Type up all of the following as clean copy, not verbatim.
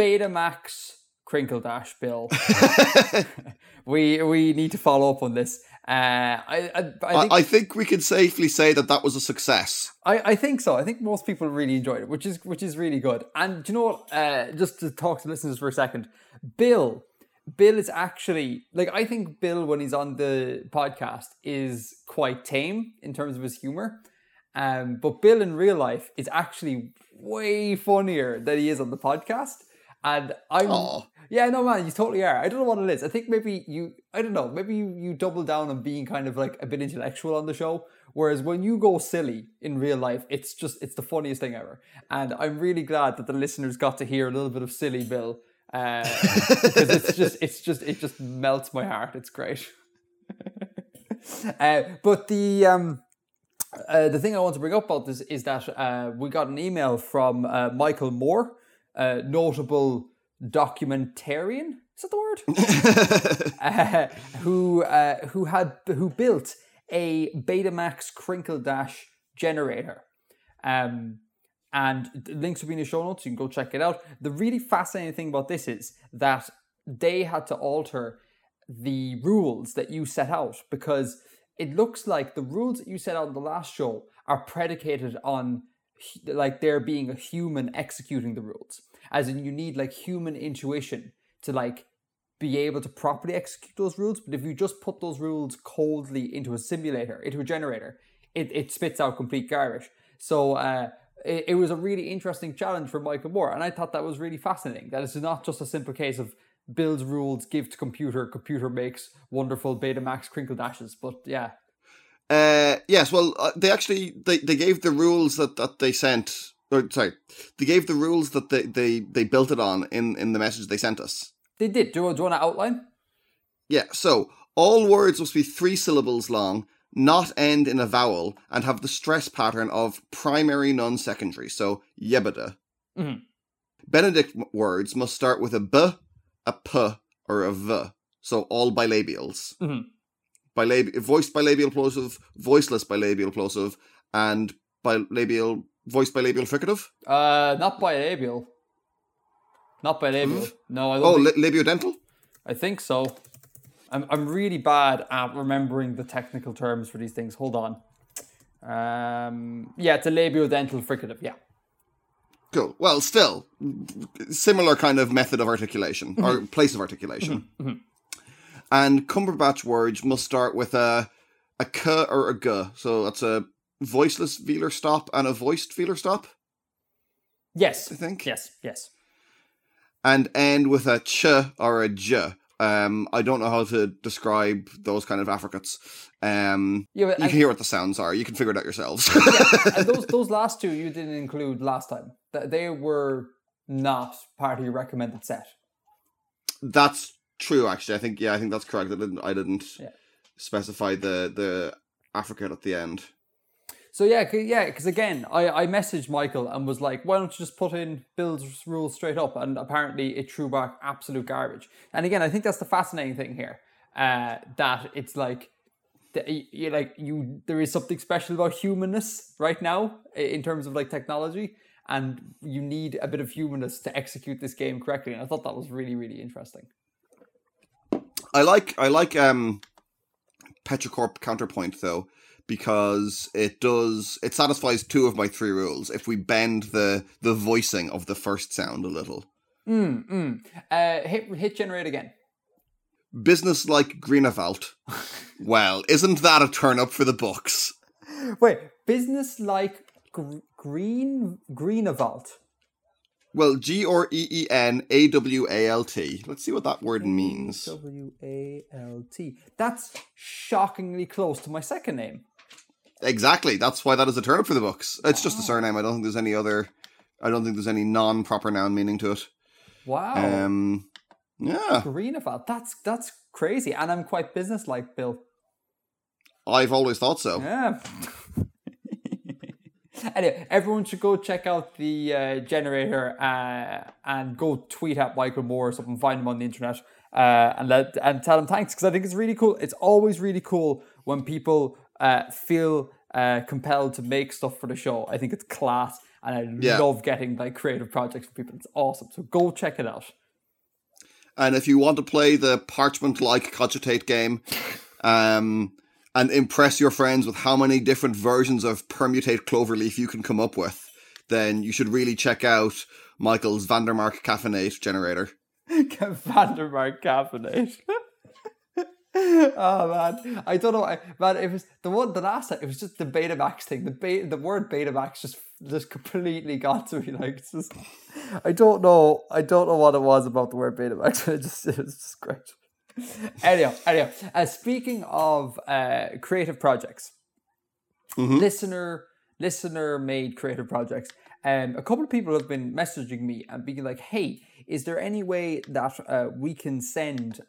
Betamax Crinkledash bill. We need to follow up on this. I think we can safely say that that was a success. I think so. I think most people really enjoyed it, which is really good. And do you know what? Just to talk to listeners for a second, Bill is actually, like, I think Bill, when he's on the podcast, is quite tame in terms of his humor. But Bill in real life is actually way funnier than he is on the podcast. And yeah, no, man, you totally are. I don't know what it is. I think maybe you double down on being kind of like a bit intellectual on the show. Whereas when you go silly in real life, it's the funniest thing ever. And I'm really glad that the listeners got to hear a little bit of silly Bill. Because it just melts my heart. It's great. But the thing I want to bring up about this is that we got an email from Michael Moore, notable documentarian. Is that the word? who built a Betamax Crinkledash generator. And links will be in the show notes. You can go check it out. The really fascinating thing about this is that they had to alter the rules that you set out, because it looks like the rules that you set out in the last show are predicated on, like, there being a human executing the rules. As in, you need, like, human intuition to, like, be able to properly execute those rules. But if you just put those rules coldly into a simulator, into a generator, it spits out complete garbage. So, it was a really interesting challenge for Michael Moore, and I thought that was really fascinating. That it's not just a simple case of builds rules, give to computer, computer makes wonderful Betamax crinkle dashes. But yeah, yes. Well, they actually they gave the rules that they sent. Or sorry, they gave the rules that they built it on in the message they sent us. They did. Do you want to outline? Yeah. So all words must be 3 syllables long, not end in a vowel, and have the stress pattern of primary non-secondary, so yebeda. Mm-hmm. Benedict words must start with a B, a P, or a V, so all bilabials. Mm-hmm. Voiced bilabial plosive, voiceless bilabial plosive, and voiced bilabial fricative? Not bilabial. Mm-hmm. No, I don't labiodental? I think so. I'm really bad at remembering the technical terms for these things. Hold on. Yeah, it's a labiodental fricative, yeah. Cool. Well, still, similar kind of method of articulation, or place of articulation. And Cumberbatch words must start with a K or a G. So that's a voiceless velar stop and a voiced velar stop? Yes. I think? Yes. And end with a Ch or a J. I don't know how to describe those kind of affricates. You can hear what the sounds are. You can figure it out yourselves. Yeah, and those last two you didn't include last time. They were not part of your recommended set. That's true, actually. I think that's correct. I didn't specify the affricate at the end. So yeah, because again, I messaged Michael and was like, why don't you just put in Bill's rules straight up? And apparently it threw back absolute garbage. And again, I think that's the fascinating thing here, that it's like, there is something special about humanness right now in terms of, like, technology, and you need a bit of humanness to execute this game correctly. And I thought that was really, really interesting. I like Petrocorp counterpoint though, because it satisfies 2 of my 3 rules if we bend the voicing of the first sound a little. Hit generate again. Business like Greenawalt. Well, isn't that a turn up for the books? Wait, business like Greenawalt. Well, Greenawalt. Let's see what that word means. Walt. That's shockingly close to my second name. Exactly. That's why that is a turnip for the books. It's just a surname. I don't think there's any non-proper noun meaning to it. Wow. Yeah. Greenawalt. That's crazy. And I'm quite business-like, Bill. I've always thought so. Yeah. Anyway, everyone should go check out the generator and go tweet at Michael Moore or something. Find him on the internet and tell him thanks, because I think it's really cool. It's always really cool when people feel compelled to make stuff for the show. I think it's class, And I love getting like creative projects from people. It's awesome. So go check it out. And if you want to play the parchment-like cogitate game, and impress your friends with how many different versions of permutate cloverleaf you can come up with, then you should really check out Michael's Vandermark Caffeinate Generator. Vandermark Caffeinate. Oh man, I don't know. Man, it was the one the last time. It was just the Betamax thing. The word Betamax just completely got to me. Like, it's just, I don't know what it was about the word Betamax. It was just great. Anyhow. Speaking of creative projects, listener made creative projects. A couple of people have been messaging me and being like, "Hey, is there any way that we can send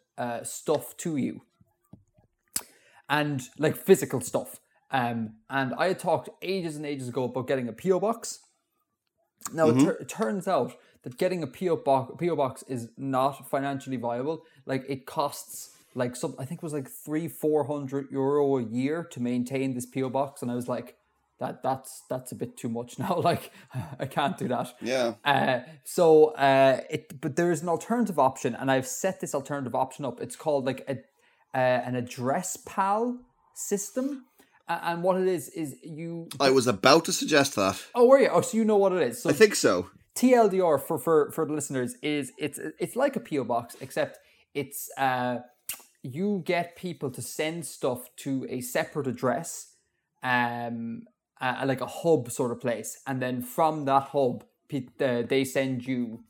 stuff to you?" And like physical stuff. And I had talked ages and ages ago about getting a PO box. Now it turns out that getting a PO box is not financially viable. Like, it costs like some, I think it was like 300-400 euro a year to maintain this PO box. And I was like, that's a bit too much now. Like, I can't do that. Yeah. But there is an alternative option, and I've set this alternative option up. It's called like an address pal system. And what it is you... I was about to suggest that. Oh, were you? Oh, so you know what it is. So I think so. TLDR for the listeners is it's like a PO box, except it's you get people to send stuff to a separate address, like a hub sort of place, and then from that hub, they send you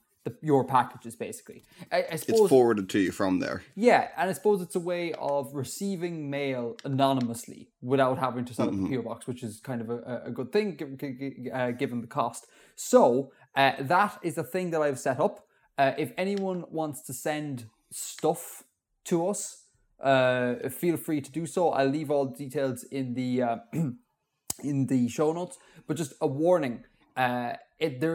your packages, basically. I suppose, it's forwarded to you from there. Yeah, and I suppose it's a way of receiving mail anonymously without having to set up a PO box, which is kind of a good thing given the cost. So that is the thing that I've set up. If anyone wants to send stuff to us, feel free to do so. I'll leave all the details in the in the show notes. But just a warning: there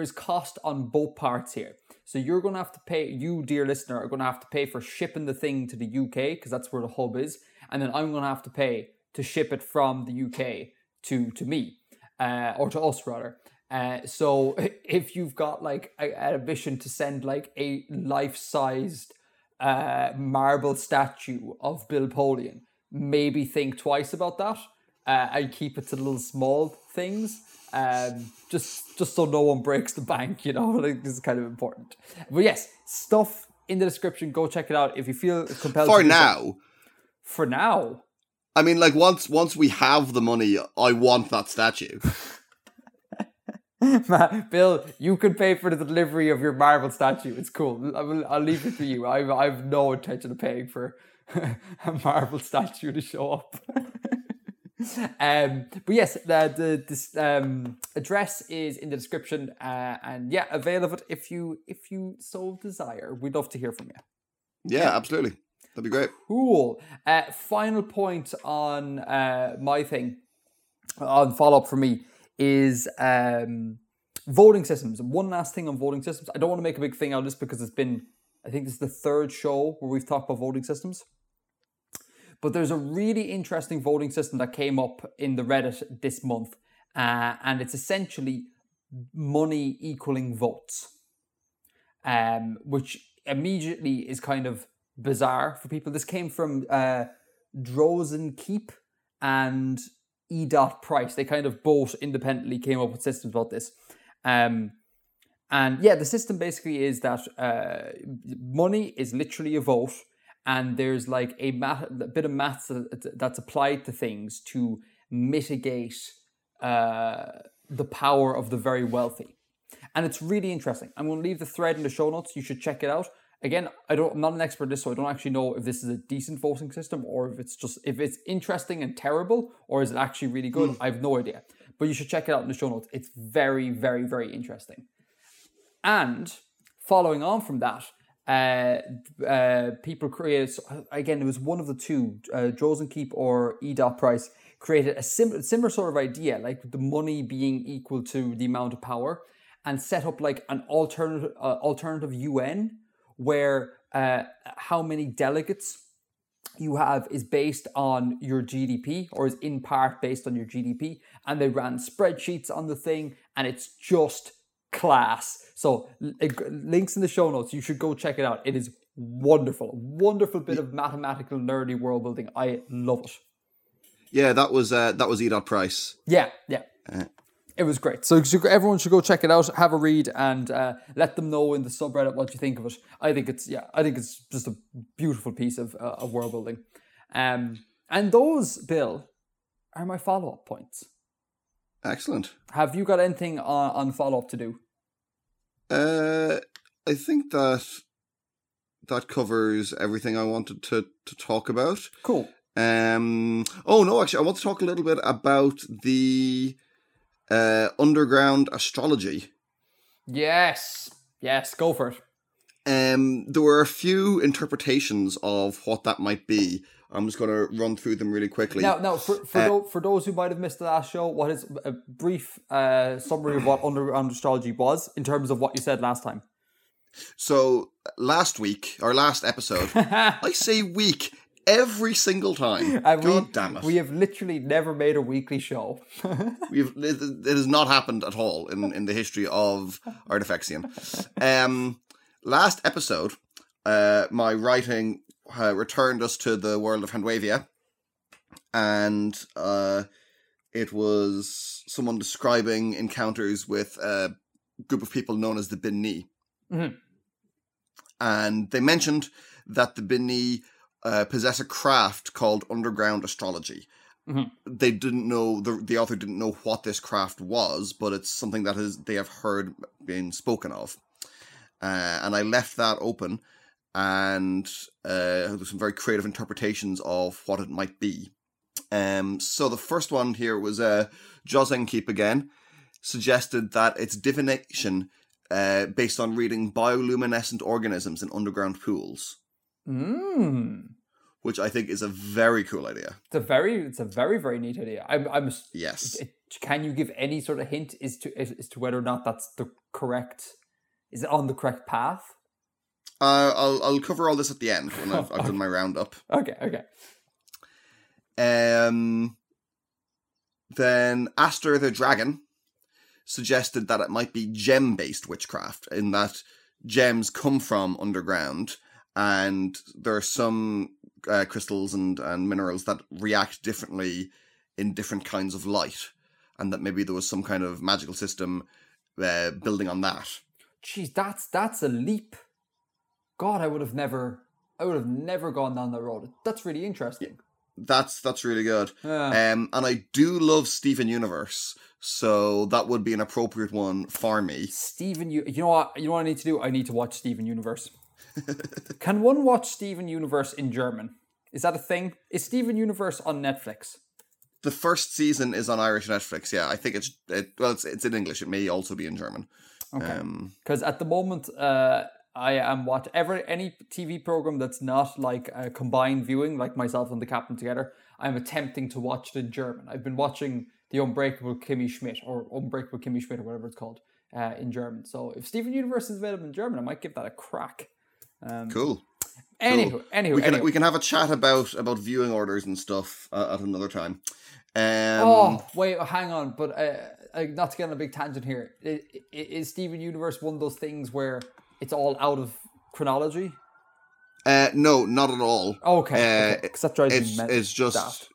is cost on both parts here. So you're going to have to pay, you dear listener, are going to have to pay for shipping the thing to the UK, because that's where the hub is. And then I'm going to have to pay to ship it from the UK to me, or to us rather. So if you've got like an ambition to send like a life-sized marble statue of Bill Polian, maybe think twice about that. I keep it to little small things. Just so no one breaks the bank, you know, like, this is kind of important. But yes, stuff in the description. Go check it out if you feel compelled. For now. I mean, like, once we have the money, I want that statue. Bill, you can pay for the delivery of your marble statue. It's cool. I'll leave it to you. I've no intention of paying for a marble statue to show up. But yes, this address is in the description, and avail of it if you so desire. We'd love to hear from you. Yeah. Absolutely, that'd be great. Cool. Final point on my thing, on follow up for me, is voting systems. One last thing on voting systems. I don't want to make a big thing out of this because it's been, I think this is the third show where we've talked about voting systems. But there's a really interesting voting system that came up in the Reddit this month. And it's essentially money equaling votes. Which immediately is kind of bizarre for people. This came from Drosen Keep and E.Price. They kind of both independently came up with systems about this. The system basically is that money is literally a vote. And there's like a bit of maths that's applied to things to mitigate the power of the very wealthy. And it's really interesting. I'm going to leave the thread in the show notes. You should check it out. Again, I'm not an expert at this, so I don't actually know if this is a decent voting system or if it's interesting and terrible, or is it actually really good? I have no idea. But you should check it out in the show notes. It's very, very, very interesting. And following on from that, people created, again, it was one of the two, Drosen Keep or E dot price, created a similar sort of idea, like the money being equal to the amount of power, and set up like an alternative UN where how many delegates you have is based on your GDP, or is in part based on your GDP, and they ran spreadsheets on the thing, and it's just class. So links in the show notes, you should go check it out. It is wonderful, wonderful bit of mathematical nerdy world building. I love it. Yeah, that was E dot price. Yeah. It was great. So everyone should go check it out, have a read, and let them know in the subreddit what you think of it. I think it's just a beautiful piece of world building. And those, Bill, are my follow-up points. Excellent. Have you got anything on follow-up to do? I think that covers everything I wanted to talk about. Cool. Oh, no, actually, I want to talk a little bit about the underground astrology. Yes, go for it. There were a few interpretations of what that might be. I'm just going to run through them really quickly. Now, for those who might have missed the last show, what is a brief summary of what underground astrology was in terms of what you said last time? So, last episode, I say week every single time. God damn it. We have literally never made a weekly show. It has not happened at all in the history of Artifexian. Last episode, my writing returned us to the world of Handwavia, and it was someone describing encounters with a group of people known as the Bini. Mm-hmm. And they mentioned that the Bini possess a craft called underground astrology. Mm-hmm. They didn't know, the author didn't know what this craft was, but it's something that they have heard being spoken of. And I left that open, and there's some very creative interpretations of what it might be. So the first one here was Joss and Keep again, suggested that it's divination based on reading bioluminescent organisms in underground pools. Which I think is a very cool idea. It's a very, very neat idea. I'm yes. Can you give any sort of hint as to whether or not that's the correct? Is it on the correct path? I'll cover all this at the end when I've done my roundup. Okay. Then Aster the Dragon suggested that it might be gem-based witchcraft, in that gems come from underground. And there are some crystals and minerals that react differently in different kinds of light. And that maybe there was some kind of magical system building on that. Jeez, that's a leap. God, I would have never gone down that road. That's really interesting. Yeah, that's really good. Yeah. And I do love Steven Universe. So that would be an appropriate one for me. You know what I need to do? I need to watch Steven Universe. Can one watch Steven Universe in German? Is that a thing? Is Steven Universe on Netflix? The first season is on Irish Netflix. Yeah, I think it's in English. It may also be in German. Okay. Because at the moment, I am watching any TV program that's not like a combined viewing, like myself and the Captain together. I'm attempting to watch it in German. I've been watching The Unbreakable Kimmy Schmidt, or whatever it's called, in German. So if Steven Universe is available in German, I might give that a crack. Cool. Anywho, we can have a chat about viewing orders and stuff at another time. Wait, hang on. But not to get on a big tangent here, is Steven Universe one of those things where it's all out of chronology? No, not at all. Okay, because that drives me mad. It's just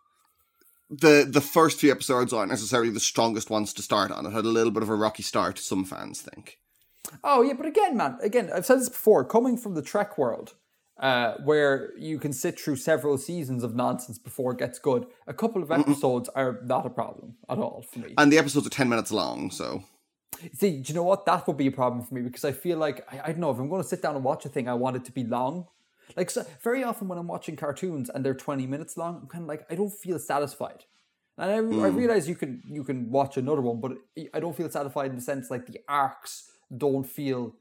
daft. The first few episodes aren't necessarily the strongest ones to start on. It had a little bit of a rocky start, some fans think. Oh, yeah, but again, I've said this before, coming from the Trek world, where you can sit through several seasons of nonsense before it gets good, a couple of episodes are not a problem at all for me. And the episodes are 10 minutes long, so... See, do you know what? That would be a problem for me, because I feel like, I don't know, if I'm going to sit down and watch a thing, I want it to be long. Like, so, very often when I'm watching cartoons and they're 20 minutes long, I'm kind of like, I don't feel satisfied. And I realise you can watch another one, but I don't feel satisfied in the sense, like, the arcs don't feel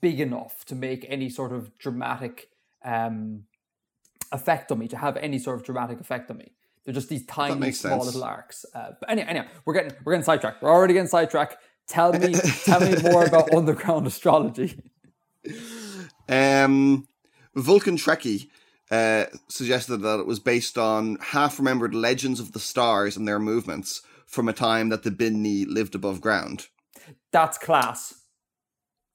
big enough to make any sort of dramatic effect on me, to have any sort of dramatic effect on me. They're just these tiny, small little arcs. But anyhow, we're getting sidetracked. We're already getting sidetracked. Tell me more about underground astrology. Vulcan Trekkie suggested that it was based on half-remembered legends of the stars and their movements from a time that the Bini lived above ground. That's class.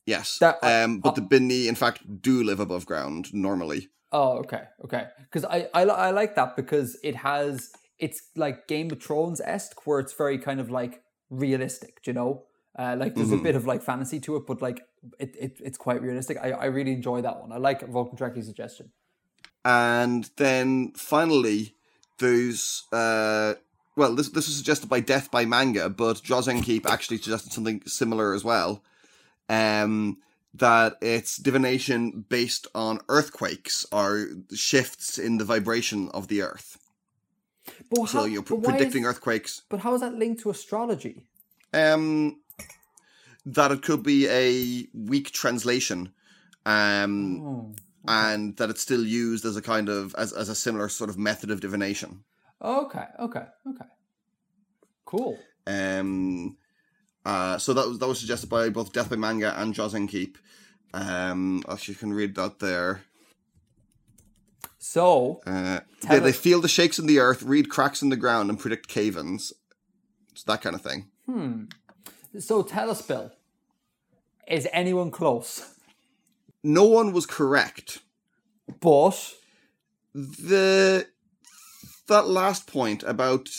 Yes, but the Bini, in fact, do live above ground normally. Oh, okay, okay. Because I like that because it has... It's like Game of Thrones-esque, where it's very kind of like realistic, do you know? Like there's a bit of like fantasy to it, but like it's quite realistic. I really enjoy that one. I like Vulcan Trekky's suggestion. And then finally, there's... well, this was suggested by Death by Manga, but Joss and Keep actually suggested something similar as well. That it's divination based on earthquakes or shifts in the vibration of the earth. But so you're predicting earthquakes. But how is that linked to astrology? That it could be a weak translation, and that it's still used as a kind of as a similar sort of method of divination. Okay. Cool. So that was suggested by both Death by Manga and Joss and Keep. Actually, you can read that there. So they feel the shakes in the earth, read cracks in the ground, and predict cave-ins. It's that kind of thing. So tell us, Bill, is anyone close? No one was correct. But that last point about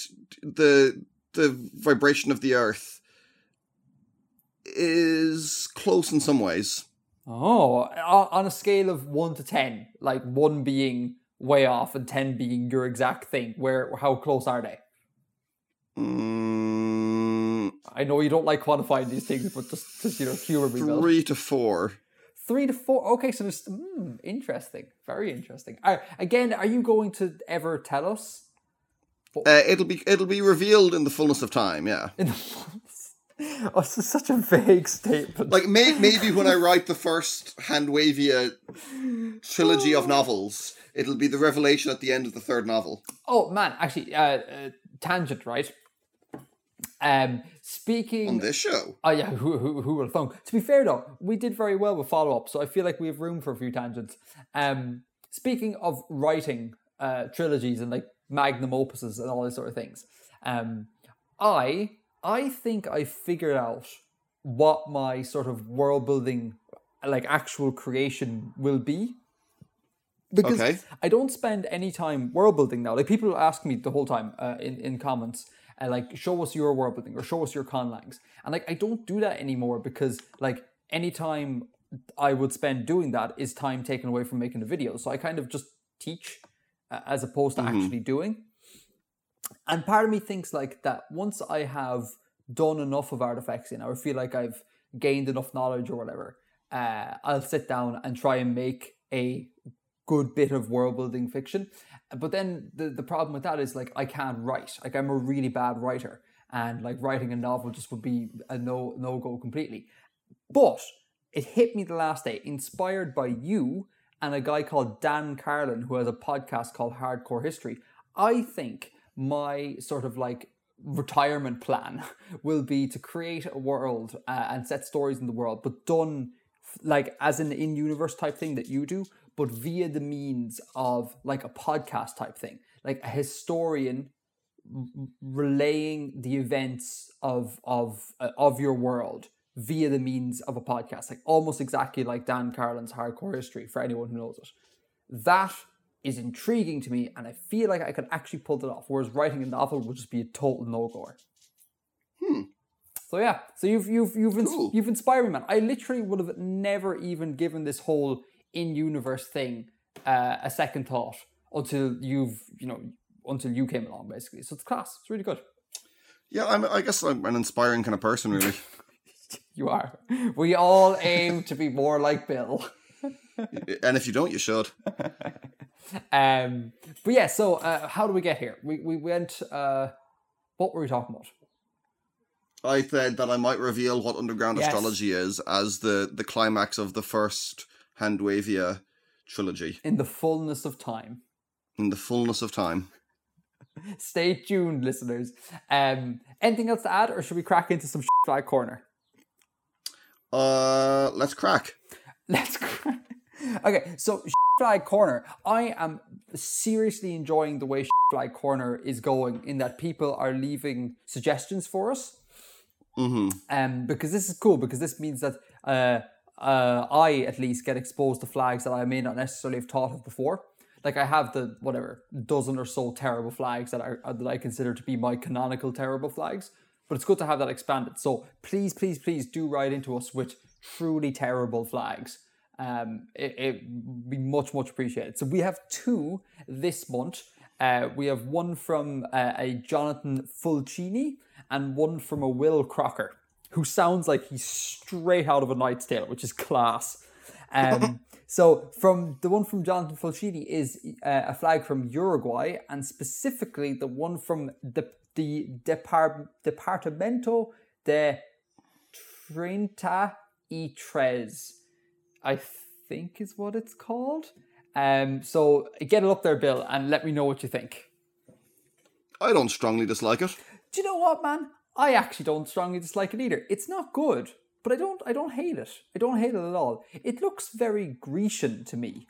the vibration of the earth is close in some ways. Oh, on a scale of 1 to 10, like 1 being way off and 10 being your exact thing, how close are they? I know you don't like quantifying these things, but just humor me. 3 to 4. 3 to 4. Okay, so there's interesting, very interesting. Again, are you going to ever tell us? It'll be revealed in the fullness of time. Yeah. Oh, this is such a vague statement. Like, maybe when I write the first Handwavia trilogy of novels, it'll be the revelation at the end of the third novel. Oh, man. Actually, tangent, right? Speaking... On this show. Oh, yeah. Who will phone? To be fair, though, we did very well with follow-up, so I feel like we have room for a few tangents. Speaking of writing trilogies and, like, magnum opuses and all those sort of things, I think I figured out what my sort of world building, like actual creation, will be. Because I don't spend any time world building now. Like people ask me the whole time in comments, like show us your world building or show us your conlangs. And like I don't do that anymore because like any time I would spend doing that is time taken away from making the video. So I kind of just teach as opposed to actually doing. And part of me thinks like that once I have done enough of Artifexian, or feel like I've gained enough knowledge or whatever, I'll sit down and try and make a good bit of world-building fiction. But then the problem with that is like I can't write. Like I'm a really bad writer, and like writing a novel just would be a no-go completely. But it hit me the last day, inspired by you and a guy called Dan Carlin, who has a podcast called Hardcore History. I think... my sort of like retirement plan will be to create a world and set stories in the world, but done like as an in-universe type thing that you do, but via the means of like a podcast type thing, like a historian relaying the events of your world via the means of a podcast, like almost exactly like Dan Carlin's Hardcore History for anyone who knows it. That is intriguing to me, and I feel like I could actually pull that off, whereas writing a novel would just be a total no-goer. So yeah, so you've cool. You've inspired me, man. I literally would have never even given this whole in-universe thing a second thought until you came along, basically. So it's class. It's really good. Yeah, I guess I'm an inspiring kind of person, really. You are. We all aim to be more like Bill. And if you don't, you should. But yeah, so how do we get here? We went... what were we talking about? I said that I might reveal what underground astrology is as the climax of the first Handwavia trilogy. In the fullness of time. Stay tuned, listeners. Anything else to add, or should we crack into some flag corner? Let's crack. Okay, so Fly Corner. I am seriously enjoying the way Fly Corner is going, in that people are leaving suggestions for us. Mm-hmm. Because this is cool, because this means that I at least get exposed to flags that I may not necessarily have thought of before. Like, I have the, whatever, dozen or so terrible flags that I consider to be my canonical terrible flags. But it's good to have that expanded. So please, please, please do write into us with truly terrible flags. It would be much, much appreciated. So we have two this month. We have one from a Jonathan Fulcini and one from a Will Crocker, who sounds like he's straight out of A Knight's Tale, which is class. So from the one from Jonathan Fulcini is a flag from Uruguay, and specifically the one from the Departamento de Treinta y Tres, I think is what it's called. So get it up there, Bill, and let me know what you think. I don't strongly dislike it. Do you know what, man? I actually don't strongly dislike it either. It's not good, but I don't hate it. I don't hate it at all. It looks very Grecian to me.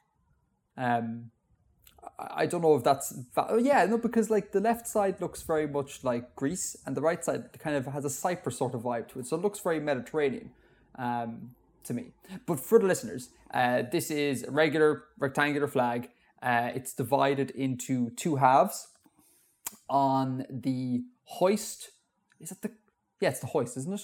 I don't know if that's... Yeah, no, because like the left side looks very much like Greece, and the right side kind of has a Cyprus sort of vibe to it. So it looks very Mediterranean to me. But for the listeners, this is a regular rectangular flag. It's divided into two halves. On the hoist... Is it the... Yeah, it's the hoist, isn't it?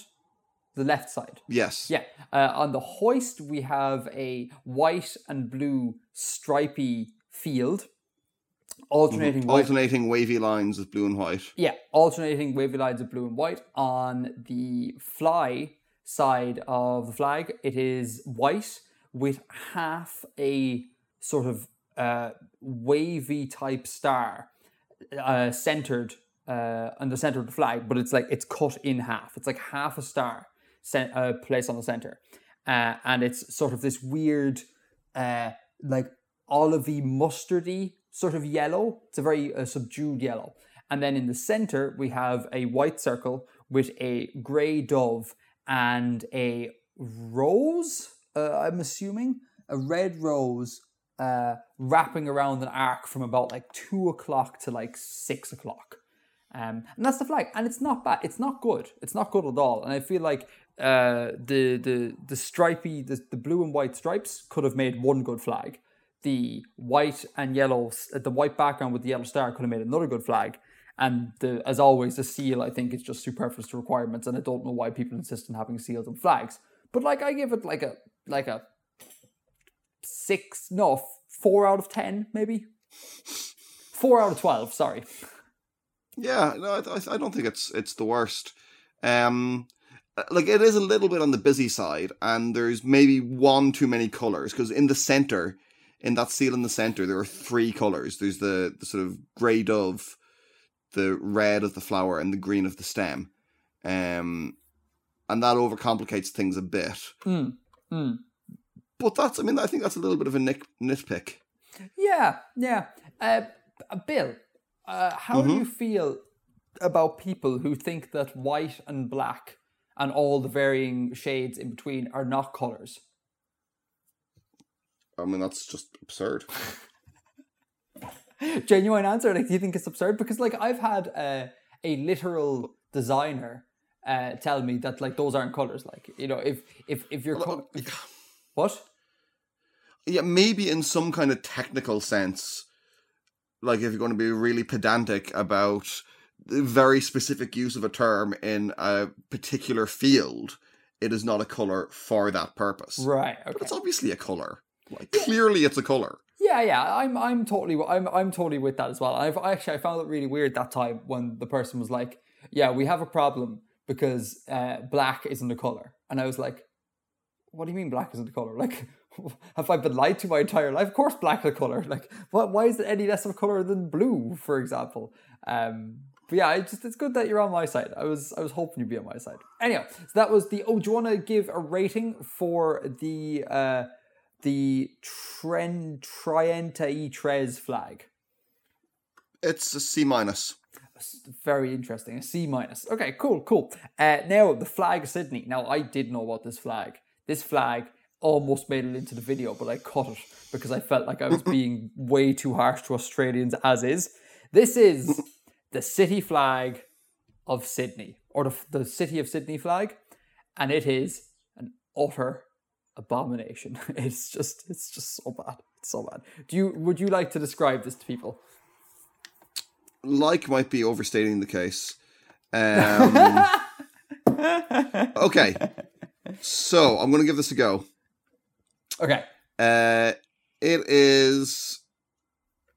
The left side. Yes. Yeah. On the hoist, we have a white and blue stripy field. Alternating mm-hmm. white. Alternating wavy lines of blue and white. Yeah, alternating wavy lines of blue and white. On the fly side of the flag, it is white with half a sort of wavy type star centered on the center of the flag, but it's like it's cut in half. It's like half a star placed on the center, and it's sort of this weird, like olivey, mustardy sort of yellow. It's a very subdued yellow. And then in the center we have a white circle with a grey dove and a rose. I'm assuming a red rose wrapping around an arc from about like 2 o'clock to like 6 o'clock. And that's the flag, and it's not bad. It's not good. It's not good at all. And I feel like the stripy, the blue and white stripes could have made one good flag. The white and yellow, the white background with the yellow star could have made another good flag. And as always, the seal, I think, is just superfluous to requirements. And I don't know why people insist on having seals and flags. But like, I give it like a 4 out of 10, maybe 4 out of 12. Sorry. Yeah, no, I don't think it's the worst. Like, it is a little bit on the busy side, and there's maybe one too many colours, because in the centre, in that seal in the centre, there are three colours. There's the sort of grey dove, the red of the flower, and the green of the stem. And that overcomplicates things a bit. But that's, I mean, I think that's a little bit of a nitpick. Yeah. Bill... how do you feel about people who think that white and black and all the varying shades in between are not colours? I mean, that's just absurd. Genuine answer. Like, do you think it's absurd? Because, like, I've had a literal designer tell me that, like, those aren't colours. Like, you know, if you're... What? Yeah, maybe in some kind of technical sense... Like, if you're going to be really pedantic about the very specific use of a term in a particular field, it is not a colour for that purpose. Right, okay. But it's obviously a colour. Like, clearly it's a colour. Yeah, I'm totally with that as well. I found it really weird that time when the person was like, yeah, we have a problem because black isn't a colour. And I was like, what do you mean black isn't a colour? Like... Have I been lied to my entire life? Of course black is a colour. Like, why is it any less of a colour than blue, for example? But yeah, it's good that you're on my side. I was hoping you'd be on my side. Anyhow, so that was the... Oh, do you want to give a rating for the Treinta y Tres flag? It's a C-. Very interesting. A C-. Okay, cool. Now, the flag Sydney. Now, I did know about this flag. This flag... almost made it into the video, but I cut it because I felt like I was being way too harsh to Australians as is. This is the city flag of Sydney, or the city of Sydney flag, and it is an utter abomination. It's just so bad. It's so bad. Would you like to describe this to people? Like might be overstating the case. Okay. So I'm going to give this a go. Okay. It is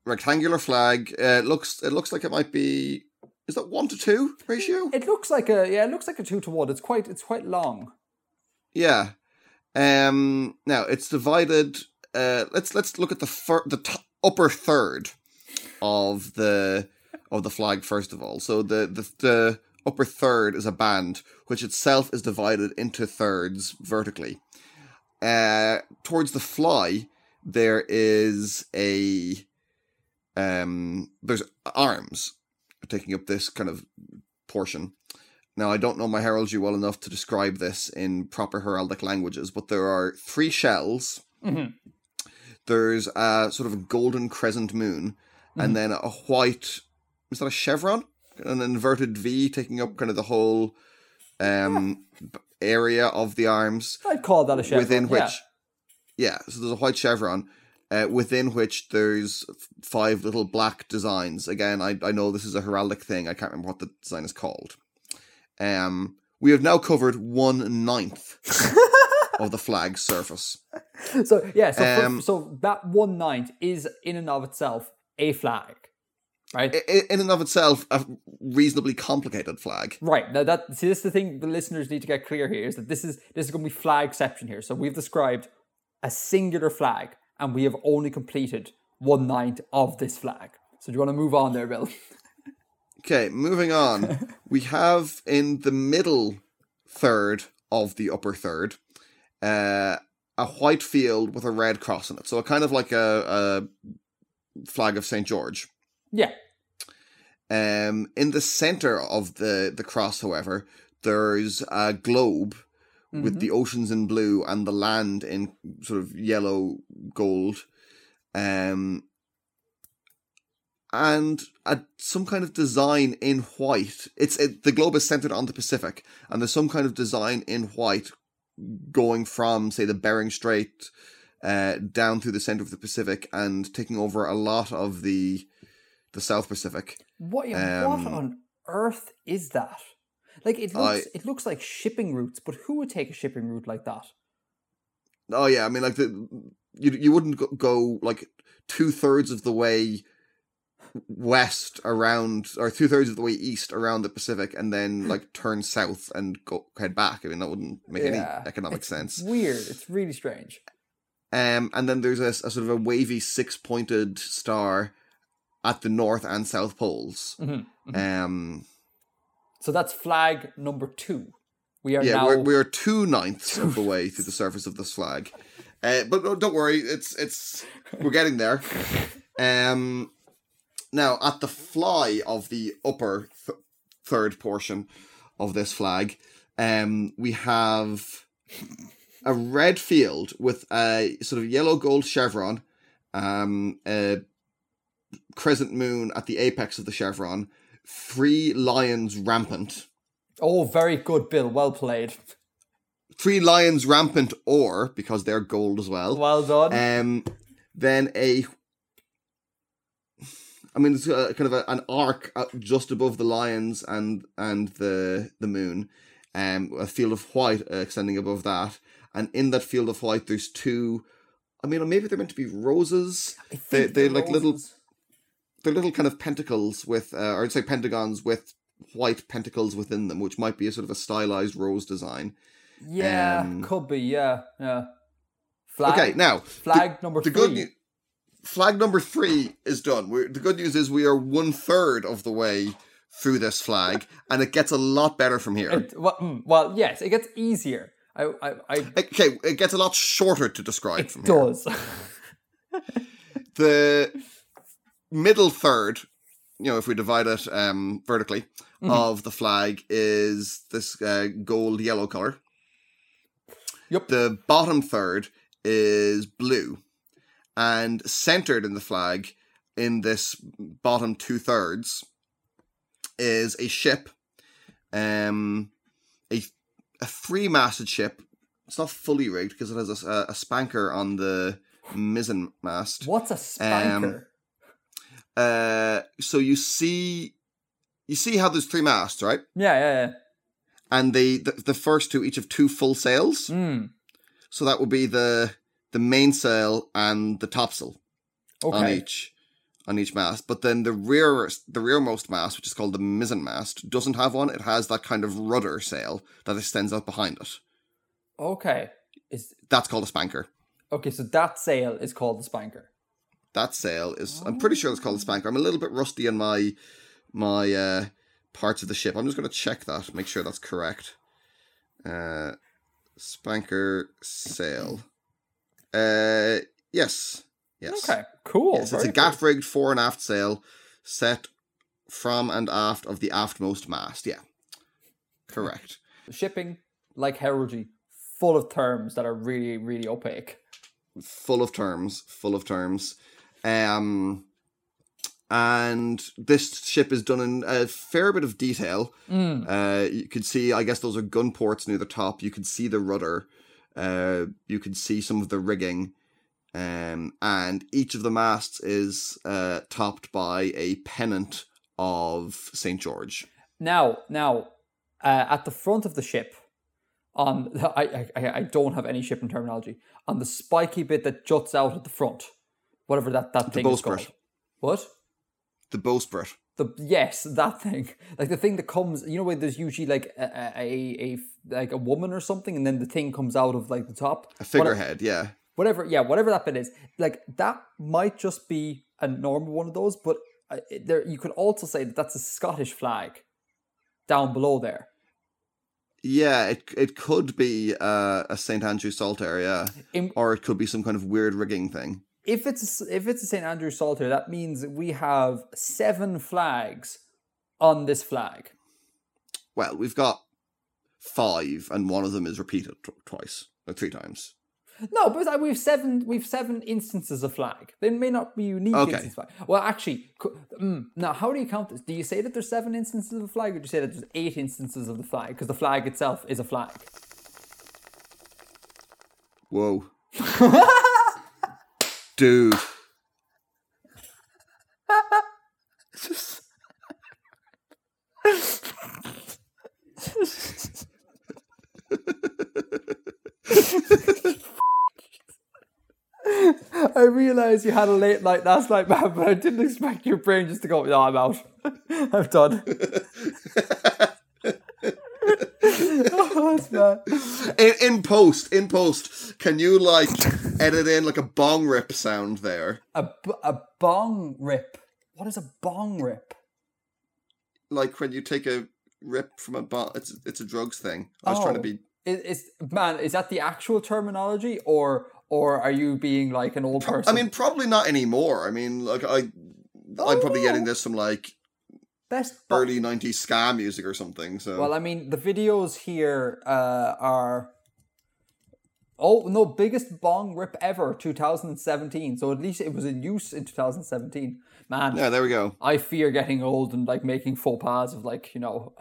rectangular flag. It looks like it might be. Is that 1 to 2 ratio? It looks like a 2 to 1. It's quite long. Yeah. Now it's divided. Let's look at the upper third of the flag first of all. So the upper third is a band, which itself is divided into thirds vertically. Towards the fly, there is there's arms taking up this kind of portion. Now, I don't know my heraldry well enough to describe this in proper heraldic languages, but there are 3 shells. Mm-hmm. There's a sort of a golden crescent moon, mm-hmm. and then a white... Is that a chevron? An inverted V taking up kind of the whole area of the arms. I'd call that a chevron. Within which, yeah. So there's a white chevron, within which there's 5 little black designs. Again, I know this is a heraldic thing. I can't remember what the design is called. We have now covered 1/9 of the flag's surface. So that 1/9 is in and of itself a flag. Right, in and of itself, a reasonably complicated flag. Right now, this is the thing the listeners need to get clear here is that this is going to be flagception here. So we've described a singular flag, and we have only completed 1/9 of this flag. So do you want to move on there, Bill? Okay, moving on. We have in the middle third of the upper third a white field with a red cross in it. So a kind of like a flag of St. George. Yeah. In the center of the cross, however, there's a globe mm-hmm. with the oceans in blue and the land in sort of yellow gold, and some kind of design in white. The globe is centered on the Pacific, and there's some kind of design in white going from, say, the Bering Strait down through the center of the Pacific and taking over a lot of the South Pacific. What on earth is that? Like it looks like shipping routes, but who would take a shipping route like that? Oh yeah, I mean, like you wouldn't go like 2/3 of the way west around, or 2/3 of the way east around the Pacific, and then like turn south and head back. I mean, that wouldn't make any economic sense. Weird. It's really strange. And then there's a sort of a wavy 6-pointed star at the north and south poles. Mm-hmm, mm-hmm. So that's flag number 2. We are now. We are 2/9 of the way to the surface of this flag, but don't worry, it's we're getting there. Now at the fly of the upper third portion of this flag, we have a red field with a sort of yellow gold chevron, crescent moon at the apex of the chevron, 3 lions rampant. Oh, very good, Bill. Well played. 3 lions rampant, or because they're gold as well. Well done. Then it's kind of an arc just above the lions and the moon. A field of white extending above that, and in that field of white, there's 2. I mean, maybe they're meant to be roses. I think they're like roses. They're little kind of pentacles with, or I'd say pentagons with white pentacles within them, which might be a sort of a stylized rose design. Yeah, could be. Yeah. Flag. Okay, now flag number 3. Flag number 3 is done. The good news is we are 1/3 of the way through this flag, and it gets a lot better from here. Well, yes, it gets easier. Okay, it gets a lot shorter to describe. It from does. Here. The middle third, if we divide it vertically, mm-hmm. of the flag is this gold yellow color. Yep. The bottom third is blue, and centered in the flag, in this bottom two thirds, is a ship, a three-masted ship. It's not fully rigged because it has a spanker on the mizzen mast. What's a spanker? So you see how there's three masts, right? Yeah. And the first two each have two full sails. Mm. So that would be the mainsail and the topsail on each mast. But then the rearmost mast, which is called the mizzen mast, doesn't have one. It has that kind of rudder sail that extends out behind it. Okay. That's called a spanker. Okay, so that sail is called the spanker. That sail is... I'm pretty sure it's called the spanker. I'm a little bit rusty on my parts of the ship. I'm just going to check that, make sure that's correct. Spanker sail. Yes. Okay, cool. Yes, it's a gaff-rigged fore and aft sail set from and aft of the aftmost mast. Yeah, correct. Shipping, like heraldry, full of terms that are really, really opaque. Full of terms. And this ship is done in a fair bit of detail. Mm. You could see, I guess those are gun ports near the top. You could see the rudder. You could see some of the rigging. And each of the masts is topped by a pennant of St. George. Now, at the front of the ship, I don't have any shipping terminology, on the spiky bit that juts out at the front, whatever that thing is called. What? The bowsprit. Yes, that thing. Like the thing that comes, you know, where there's usually like a woman or something, and then the thing comes out of like the top. A figurehead, yeah. Whatever that bit is. Like that might just be a normal one of those, but there you could also say that that's a Scottish flag down below there. Yeah, it could be a St. Andrew Saltire, yeah. Or it could be some kind of weird rigging thing. If it's a St. Andrew Saltire, that means we have 7 flags on this flag. Well, we've got 5, and one of them is repeated twice or 3 times. No, but we've seven instances of flag. They may not be unique. Okay. Instances of flag. Well, actually, now how do you count this? Do you say that there's 7 instances of a flag, or do you say that there's 8 instances of the flag? Because the flag itself is a flag. Whoa. Dude. I realised you had a late night last night, man, but I didn't expect your brain just to go, no, I'm out. I'm done. Oh, that's bad. In post, can you, like, edit in, like, a bong rip sound there? A bong rip? What is a bong rip? Like, when you take a rip from a bong, it's a drugs thing. I was trying to be... Is that the actual terminology, or are you being like an old person? I mean, probably not anymore. I mean, like I'm probably getting this from like early 90s ska music or something. So well, I mean, the videos here are biggest bong rip ever, 2017. So at least it was in use in 2017. Man, yeah, there we go. I fear getting old and like making faux pas of like, you know.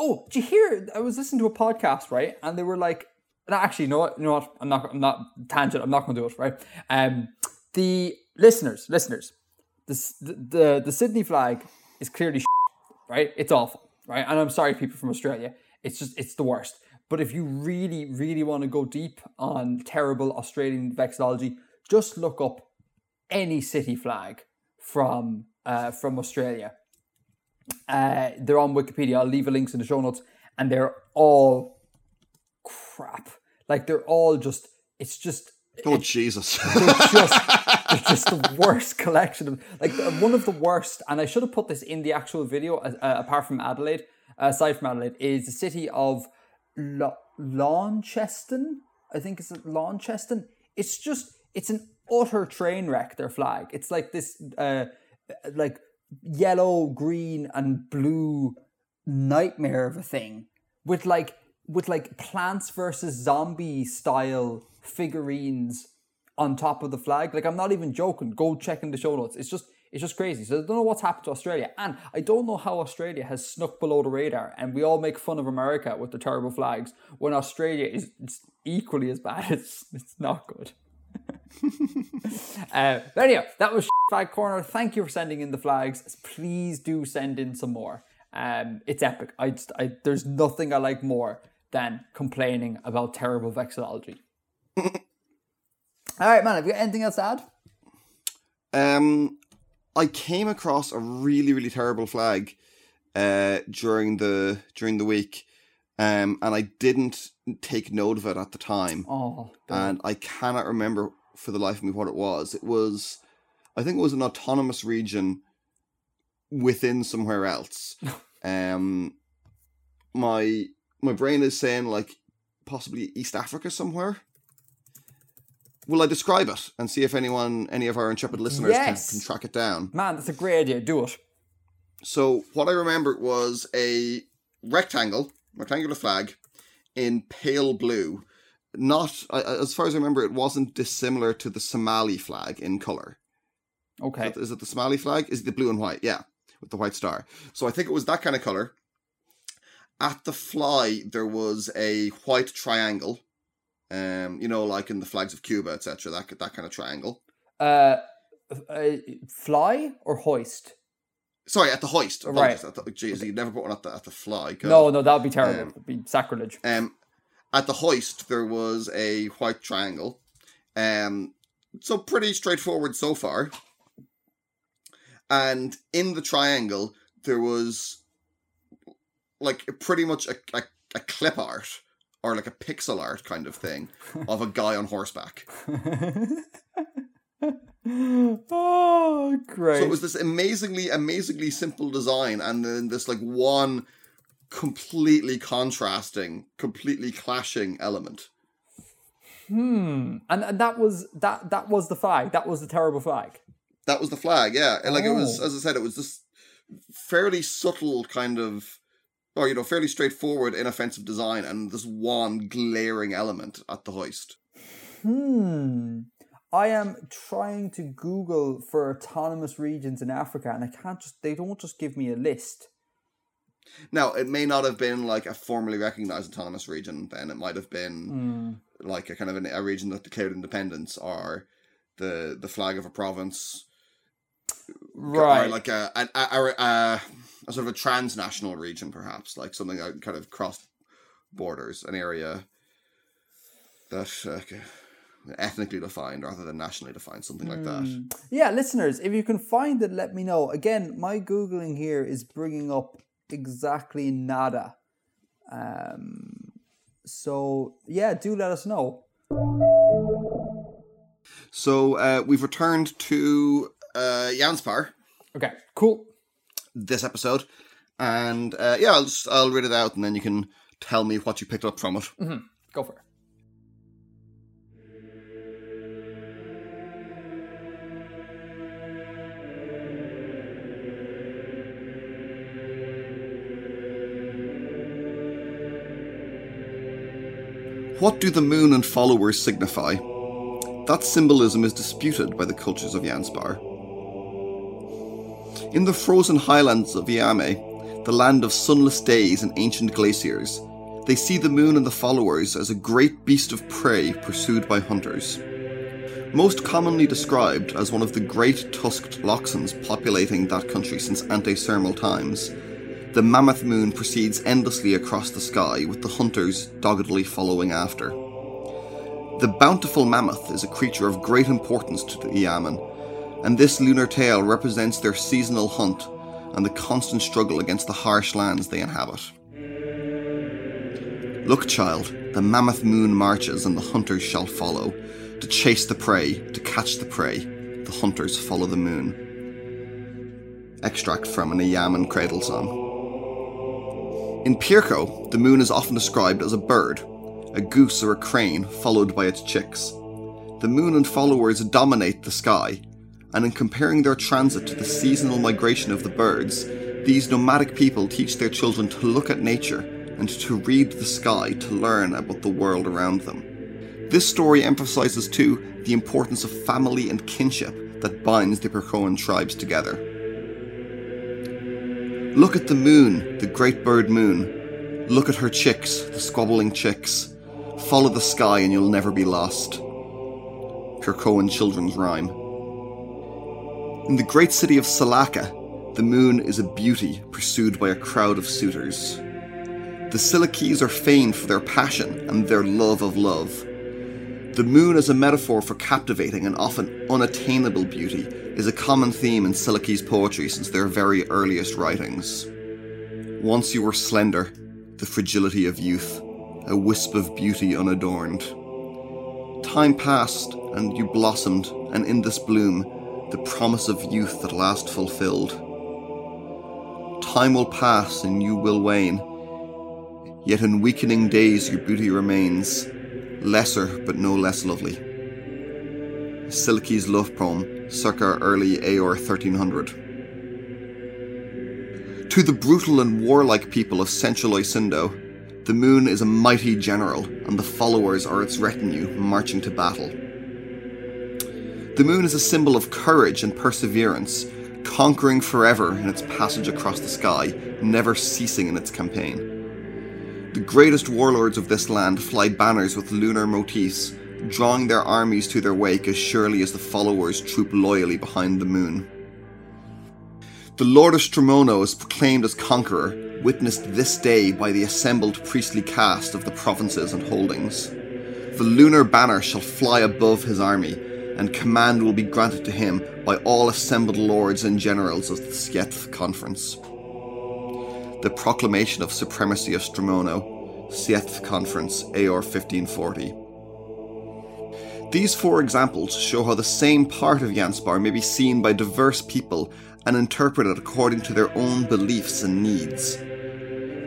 Oh, did you hear? I was listening to a podcast, right, and they were like. No, actually, you know what? I'm not tangent. I'm not going to do it. Right. The listeners. The Sydney flag is clearly shit, right. It's awful, right. And I'm sorry, people from Australia. It's the worst. But if you really, really want to go deep on terrible Australian vexillology, just look up any city flag from Australia. They're on Wikipedia. I'll leave the links in the show notes, and they're all. Crap. Like they're all just Jesus. They're just the worst collection of like one of the worst, and I should have put this in the actual video aside from Adelaide is the city of Launceston. I think it's Launceston. It's an utter train wreck, their flag. It's like this like yellow, green and blue nightmare of a thing with like with like Plants versus Zombie style figurines on top of the flag. Like, I'm not even joking. Go check in the show notes. It's just crazy. So I don't know what's happened to Australia. And I don't know how Australia has snuck below the radar. And we all make fun of America with the terrible flags when Australia is equally as bad. It's not good. But anyhow, that was Flag Corner. Thank you for sending in the flags. Please do send in some more. It's epic. There's nothing I like more than complaining about terrible vexillology. All right, man, have you got anything else to add? I came across a really, really terrible flag during the week, and I didn't take note of it at the time. Oh, and I cannot remember for the life of me what it was. I think it was an autonomous region within somewhere else. My brain is saying like possibly East Africa somewhere. Will I describe it and see if any of our intrepid listeners can track it down? Man, that's a great idea. Do it. So what I remember was a rectangular flag in pale blue. As far as I remember, it wasn't dissimilar to the Somali flag in colour. Okay. Is it the Somali flag? Is it the blue and white? Yeah, with the white star. So I think it was that kind of colour. At the fly, there was a white triangle. Like in the flags of Cuba, etc., that kind of triangle. Fly or hoist? Sorry, at the hoist. Right. Jeez, you'd never put one at the fly. No, that would be terrible. It'd be sacrilege. At the hoist, there was a white triangle. So pretty straightforward so far. And in the triangle, there was like pretty much a clip art. Or like a pixel art kind of thing of a guy on horseback. Oh, great. So it was this amazingly, amazingly simple design. And then this like one completely contrasting, completely clashing element. And that was the flag. That was the terrible flag. That was the flag, yeah. And like it was, as I said, it was this fairly subtle kind of... or, fairly straightforward, inoffensive design and this one glaring element at the hoist. I am trying to Google for autonomous regions in Africa and I can't they don't just give me a list. Now, it may not have been like a formally recognised autonomous region then. It might have been like a kind of a region that declared independence or the flag of a province. Right. Or like a sort of a transnational region, perhaps, like something that kind of crossed borders, an area that's ethnically defined rather than nationally defined, something like that. Yeah, listeners, if you can find it, let me know. Again, my Googling here is bringing up exactly nada. So, yeah, do let us know. So, we've returned to Janspar. Okay, cool. This episode, and I'll read it out, and then you can tell me what you picked up from it. Mm-hmm. Go for it. What do the moon and followers signify? That symbolism is disputed by the cultures of Janspar. In the frozen highlands of Iame, the land of sunless days and ancient glaciers, they see the moon and the followers as a great beast of prey pursued by hunters. Most commonly described as one of the great tusked Loxans populating that country since ante-sermal times, the mammoth moon proceeds endlessly across the sky with the hunters doggedly following after. The bountiful mammoth is a creature of great importance to the Iaman, and this lunar tale represents their seasonal hunt and the constant struggle against the harsh lands they inhabit. Look, child, the mammoth moon marches and the hunters shall follow. To chase the prey, to catch the prey, the hunters follow the moon. Extract from an Iaman cradle song. In Perkoan, the moon is often described as a bird, a goose or a crane followed by its chicks. The moon and followers dominate the sky, and in comparing their transit to the seasonal migration of the birds, these nomadic people teach their children to look at nature and to read the sky to learn about the world around them. This story emphasizes too the importance of family and kinship that binds the Perkoan tribes together. Look at the moon, the great bird moon. Look at her chicks, the squabbling chicks. Follow the sky and you'll never be lost. Perkoan children's rhyme. In the great city of Salaka, the moon is a beauty pursued by a crowd of suitors. The Silakis are famed for their passion and their love of love. The moon as a metaphor for captivating and often unattainable beauty is a common theme in Silakis poetry since their very earliest writings. Once you were slender, the fragility of youth, a wisp of beauty unadorned. Time passed and you blossomed, and in this bloom, the promise of youth at last fulfilled. Time will pass and you will wane, yet in weakening days your beauty remains, lesser but no less lovely. Silki's love poem, circa early Aor 1300. To the brutal and warlike people of Central Oisindo, the moon is a mighty general, and the followers are its retinue marching to battle. The moon is a symbol of courage and perseverance, conquering forever in its passage across the sky, never ceasing in its campaign. The greatest warlords of this land fly banners with lunar motifs, drawing their armies to their wake as surely as the followers troop loyally behind the moon. The Lord of Stromono is proclaimed as conqueror, witnessed this day by the assembled priestly caste of the provinces and holdings. The lunar banner shall fly above his army, and command will be granted to him by all assembled lords and generals of the Sieth Conference. The Proclamation of Supremacy of Stromono, Sieth Conference, Aor 1540. These four examples show how the same part of Janspar may be seen by diverse people and interpreted according to their own beliefs and needs.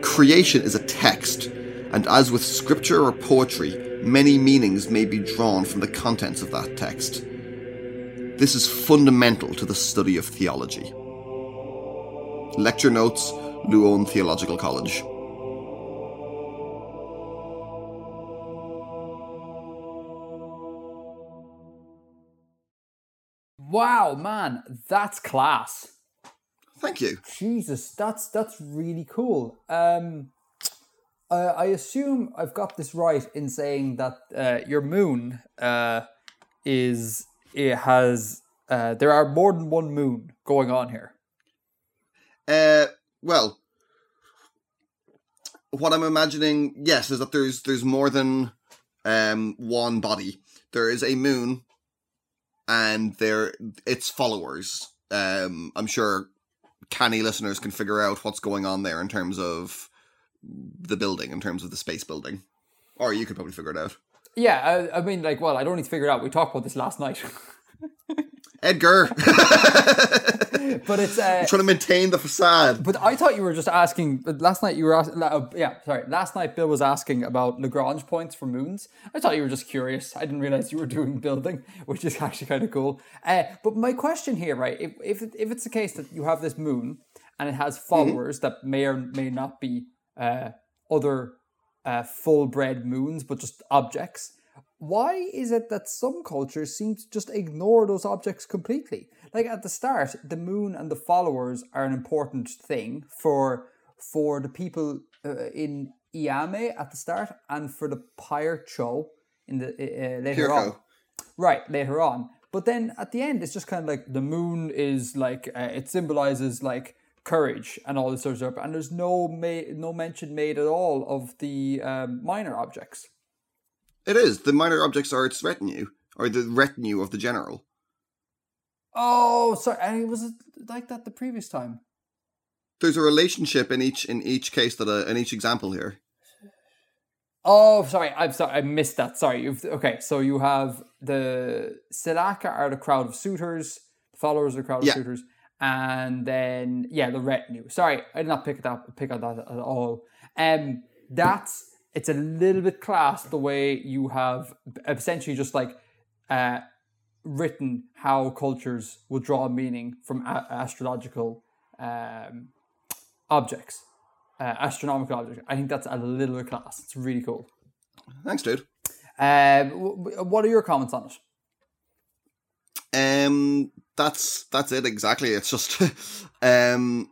Creation is a text, and as with scripture or poetry, many meanings may be drawn from the contents of that text. This is fundamental to the study of theology. Lecture notes, Luon Theological College. Wow, man, that's class. Thank you. Jesus, that's really cool. I assume I've got this right in saying that your moon there are more than one moon going on here. Well, what I'm imagining, yes, is that there's more than one body. There is a moon. And its followers. I'm sure canny listeners can figure out what's going on there in terms of the building, in terms of the space building. Or you could probably figure it out. Yeah, I mean, like, well, I don't need to figure it out. We talked about this last night. Edgar! But it's... I'm trying to maintain the facade. But I thought you were just asking... Last night you were asking... Last night Bill was asking about Lagrange points for moons. I thought you were just curious. I didn't realise you were doing building, which is actually kind of cool. But my question here, right, if it's the case that you have this moon and it has followers that may or may not be other full-bred moons, but just objects... Why is it that some cultures seem to just ignore those objects completely? Like at the start, the moon and the followers are an important thing for the people in Iame at the start and for the Pyarcho in the later on. Right, later on. But then at the end, it's just kind of like the moon is like it symbolizes like courage and all this sort of stuff, and there's no mention made at all of the minor objects. It is. The minor objects are its retinue, or the retinue of the general. Oh, sorry. And was it like that the previous time? There's a relationship in each case in each example here. Oh, sorry. I'm sorry. I missed that. Sorry. Okay. So you have the Silaka are the crowd of suitors, the followers are the crowd of suitors, and then the retinue. Sorry, I did not pick on that at all. That's. It's a little bit classed the way you have essentially just like written how cultures will draw meaning from astrological objects. astronomical object. I think that's a little bit class. It's really cool. Thanks, dude. What are your comments on it? That's it exactly. It's just I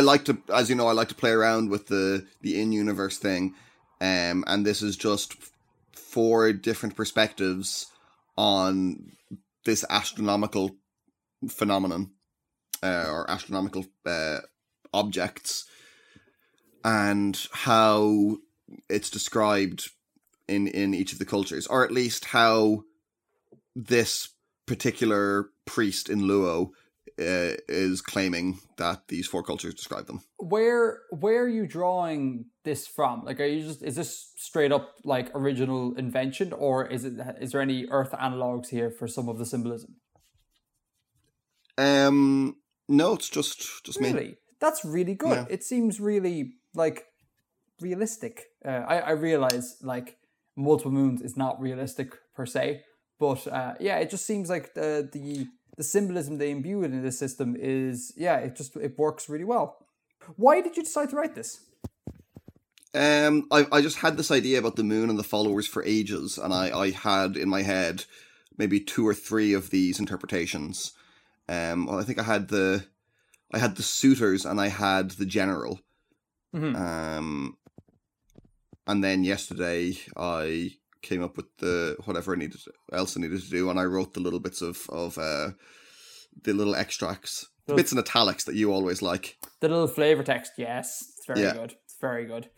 like to, as you know, I like to play around with the in-universe thing, and this is just four different perspectives on this astronomical phenomenon or astronomical objects, and how it's described in each of the cultures, or at least how this particular priest in Luo is claiming that these four cultures describe them. Where are you drawing this from? Like, is this straight up like original invention, or is there any Earth analogues here for some of the symbolism? No, it's just really? Me. That's really good. Yeah. It seems really like realistic. I realize like multiple moons is not realistic per se, but yeah, it just seems like the symbolism they imbue in this system is, yeah, it works really well. Why did you decide to write this? I just had this idea about the moon and the followers for ages, and I had in my head maybe two or three of these interpretations. Well, I think I had the suitors and I had the general. Mm-hmm. And then yesterday I came up with the whatever I needed to do, and I wrote the little bits of the little extracts, the bits in italics that you always like. The little flavor text, yes, it's very good. It's very good.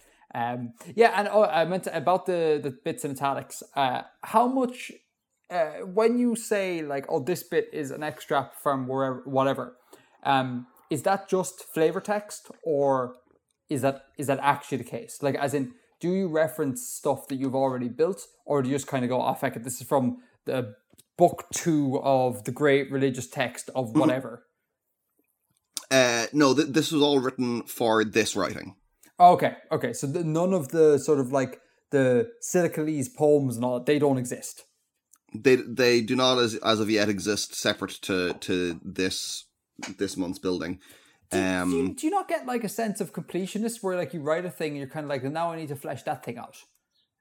Yeah, and I meant about the bits in italics. How much when you say like, oh, this bit is an extract from wherever, whatever, is that just flavor text, or is that actually the case? Like, as in, do you reference stuff that you've already built, or do you just kind of go, oh, fuck it, this is from the book 2 of the great religious text of whatever? No, this was all written for this writing. Okay. So none of the sort of like the Silicalese poems and all that, they don't exist. They do not as of yet exist separate to this month's building. Do you not get like a sense of completionist where like you write a thing and you're kind of like, now I need to flesh that thing out?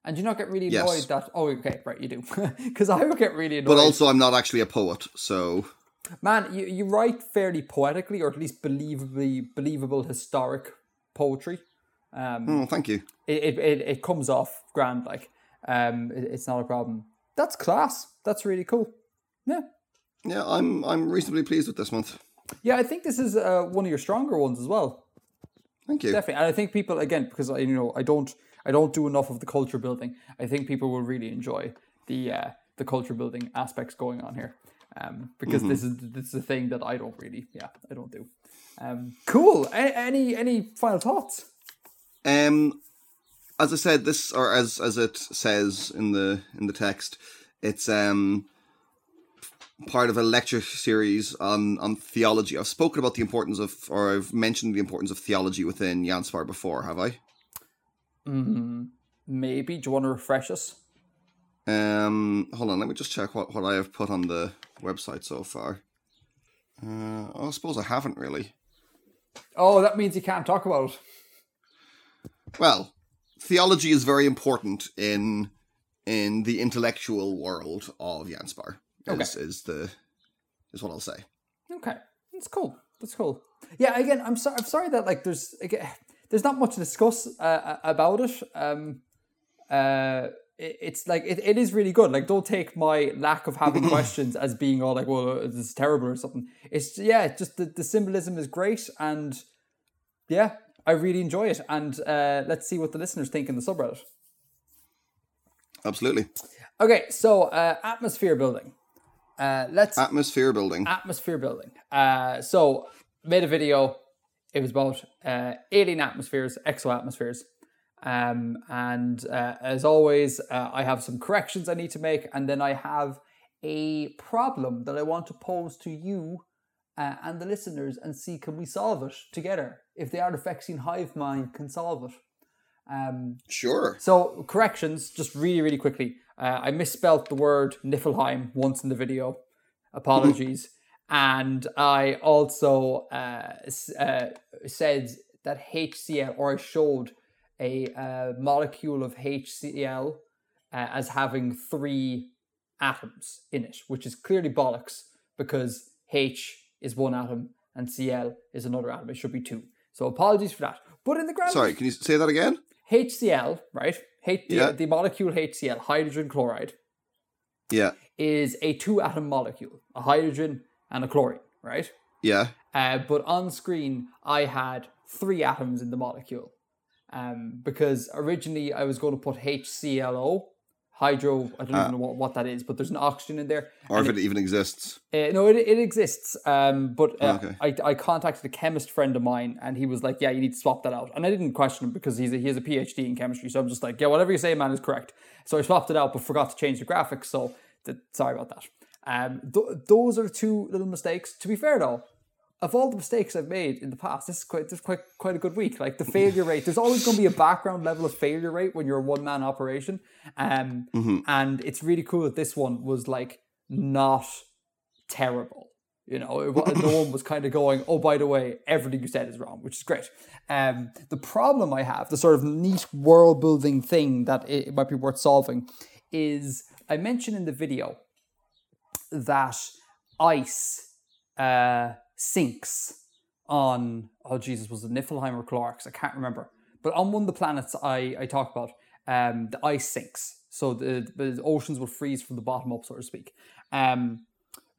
And do you not get really annoyed that, oh, okay, right, you do. Because I would get really annoyed. But also I'm not actually a poet, so... Man, you write fairly poetically, or at least believable historic poetry. Thank you. It comes off grand, like. It's not a problem. That's class. That's really cool. Yeah. Yeah, I'm reasonably pleased with this month. Yeah, I think this is one of your stronger ones as well. Thank you. Definitely, and I think people, again, because I don't do enough of the culture building. I think people will really enjoy the culture building aspects going on here, because this is a thing that I don't do. Cool. Any final thoughts? As I said, this, or as it says in the text, it's part of a lecture series on theology. I've spoken about the importance of, or I've mentioned the importance of theology within Janspar before, have I? Maybe. Do you want to refresh us? Hold on, let me just check what I have put on the website so far. I suppose I haven't really. Oh, that means you can't talk about it. Well, theology is very important in the intellectual world of Janspar. Okay. Is what I'll say. Okay, that's cool. Yeah, again, I'm sorry that like there's not much to discuss about it. It's like it is really good. Like, don't take my lack of having questions as being all like, well, this is terrible or something. It's just the symbolism is great, and yeah, I really enjoy it. And let's see what the listeners think in the subreddit. Absolutely. Okay, so atmosphere building. Atmosphere building. So made a video. It was about alien atmospheres, exoatmospheres, and as always, I have some corrections I need to make, and then I have a problem that I want to pose to you and the listeners, and see, can we solve it together? If the Artifexian hive mind can solve it. Sure. So corrections, just really quickly. I misspelled the word Niflheim once in the video. Apologies. And I also said that HCl, or I showed a molecule of HCl as having 3 atoms in it, which is clearly bollocks because H is 1 atom and Cl is another atom. It should be 2. So apologies for that. But in the ground... Sorry, can you say that again? HCl, right? The molecule HCl, hydrogen chloride, is a 2-atom molecule, a hydrogen and a chlorine, right? Yeah. But on screen, I had 3 atoms in the molecule because originally I was going to put HClO, hydro, I don't even know what that is, but there's an oxygen in there. Or if it even exists. No, it exists. Okay. I contacted a chemist friend of mine and he was like, yeah, you need to swap that out. And I didn't question him because he has a PhD in chemistry. So I'm just like, yeah, whatever you say, man, is correct. So I swapped it out but forgot to change the graphics. So sorry about that. Those are 2 little mistakes. To be fair though, of all the mistakes I've made in the past, this is quite a good week. Like the failure rate, there's always going to be a background level of failure rate when you're a one-man operation. And it's really cool that this one was like not terrible. You know, no one was kind of going, oh, by the way, everything you said is wrong, which is great. The problem I have, the sort of neat world-building thing that it might be worth solving, is I mentioned in the video that ice... sinks on, was it Niflheim or Clark's? I can't remember. But on one of the planets I talked about, the ice sinks. So the oceans will freeze from the bottom up, so to speak.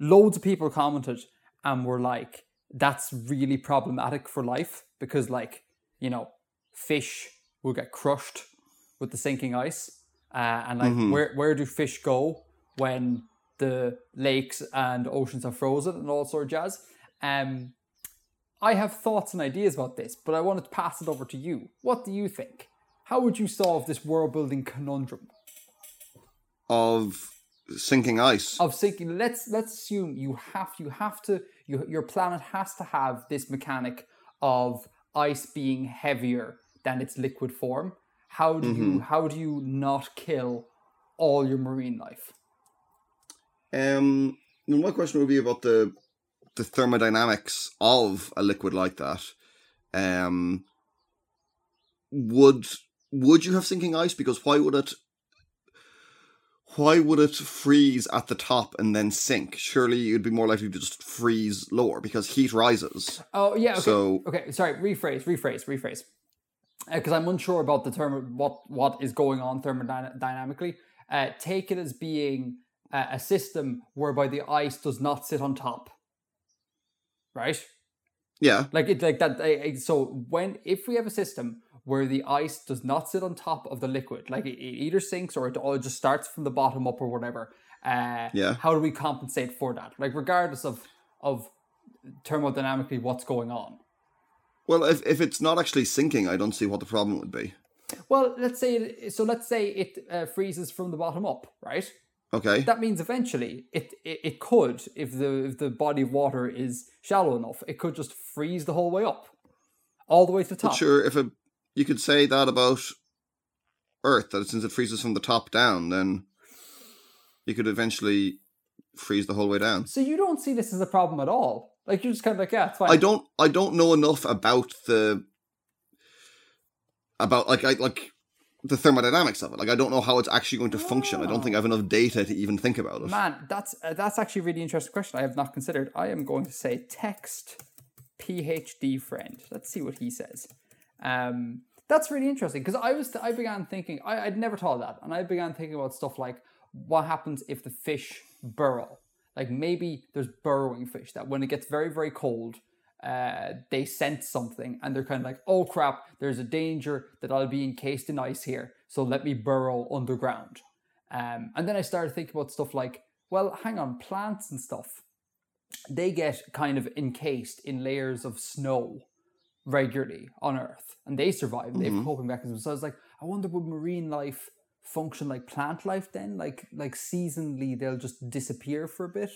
Loads of people commented and were like, that's really problematic for life because, like, you know, fish will get crushed with the sinking ice. Where do fish go when the lakes and oceans are frozen and all sort of jazz? I have thoughts and ideas about this, but I wanted to pass it over to you. What do you think? How would you solve this world-building conundrum of sinking ice? Of sinking. Let's assume your planet has to have this mechanic of ice being heavier than its liquid form. How do you not kill all your marine life? My question would be about the thermodynamics of a liquid like that. Would you have sinking ice? Because why would it freeze at the top and then sink? Surely you'd be more likely to just freeze lower because heat rises. Oh yeah. Okay. So okay. Sorry. Rephrase. Because I'm unsure about the term. What is going on thermodynamically? Take it as being a system whereby the ice does not sit on top. Right? Yeah. So if we have a system where the ice does not sit on top of the liquid, like it either sinks or it all just starts from the bottom up or whatever. How do we compensate for that? Like regardless of thermodynamically what's going on. Well, if it's not actually sinking, I don't see what the problem would be. Well, let's say it freezes from the bottom up, right? Okay. That means eventually it could, if the body of water is shallow enough, it could just freeze the whole way up, all the way to the top. But sure, you could say that about Earth, that since it freezes from the top down, then you could eventually freeze the whole way down. So you don't see this as a problem at all. Like you're just kind of like, yeah, it's fine. I don't know enough about the thermodynamics of it. Like, I don't know how it's actually going to function. I don't think I have enough data to even think about it. Man, that's actually a really interesting question I have not considered. I am going to say text PhD friend. Let's see what he says. That's really interesting because I'd never thought of that. And I began thinking about stuff like what happens if the fish burrow? Like maybe there's burrowing fish that when it gets very, very cold, they sense something and they're kind of like, oh crap, there's a danger that I'll be encased in ice here, so let me burrow underground. And then I started thinking about stuff like, well, hang on, plants and stuff, they get kind of encased in layers of snow regularly on Earth and they survive, they have coping mechanisms. So I was like, I wonder would marine life function like plant life then? Like seasonally they'll just disappear for a bit.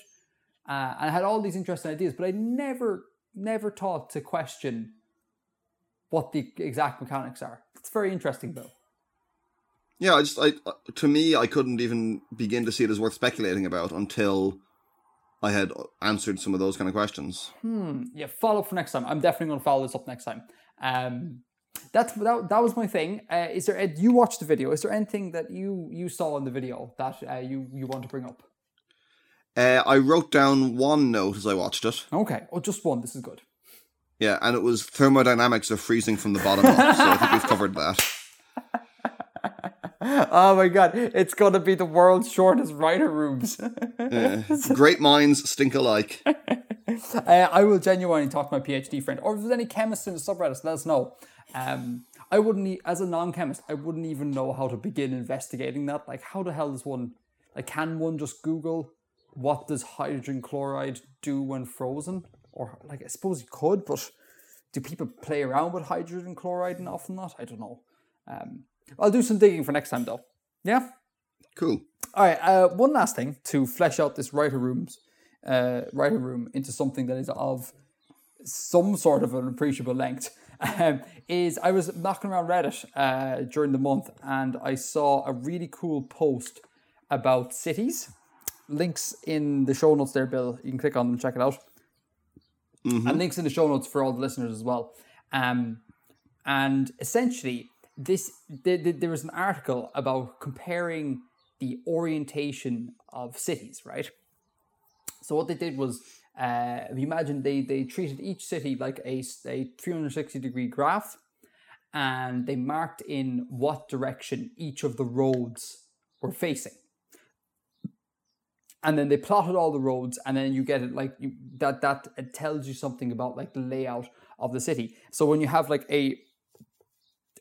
And I had all these interesting ideas, but I never thought to question what the exact mechanics are. It's very interesting though. Yeah, I couldn't even begin to see it as worth speculating about until I had answered some of those kind of questions. Yeah, follow up for next time. I'm definitely going to follow this up next time. That was my thing. Is there? You watched the video. Is there anything that you saw in the video that you want to bring up? I wrote down one note as I watched it. Okay. Oh, just one. This is good. Yeah, and it was thermodynamics of freezing from the bottom up. So I think we've covered that. Oh my God! It's going to be the world's shortest writer rooms. Yeah. Great minds stink alike. I will genuinely talk to my PhD friend, or if there's any chemists in the subreddits, let us know. I wouldn't, as a non-chemist, I wouldn't even know how to begin investigating that. Like, how the hell does one? Like, can one just Google what does hydrogen chloride do when frozen? Or like, I suppose you could, but do people play around with hydrogen chloride and often not? I don't know. I'll do some digging for next time, though. Yeah? Cool. All right, one last thing to flesh out this writer room into something that is of some sort of an appreciable length is I was knocking around Reddit during the month, and I saw a really cool post about cities. Links in the show notes there, Bill. You can click on them and check it out. Mm-hmm. And links in the show notes for all the listeners as well. And essentially... There was an article about comparing the orientation of cities, right? So what they did was, imagine they treated each city like a 360-degree graph, and they marked in what direction each of the roads were facing. And then they plotted all the roads, and then you get it that it tells you something about like the layout of the city. So when you have like a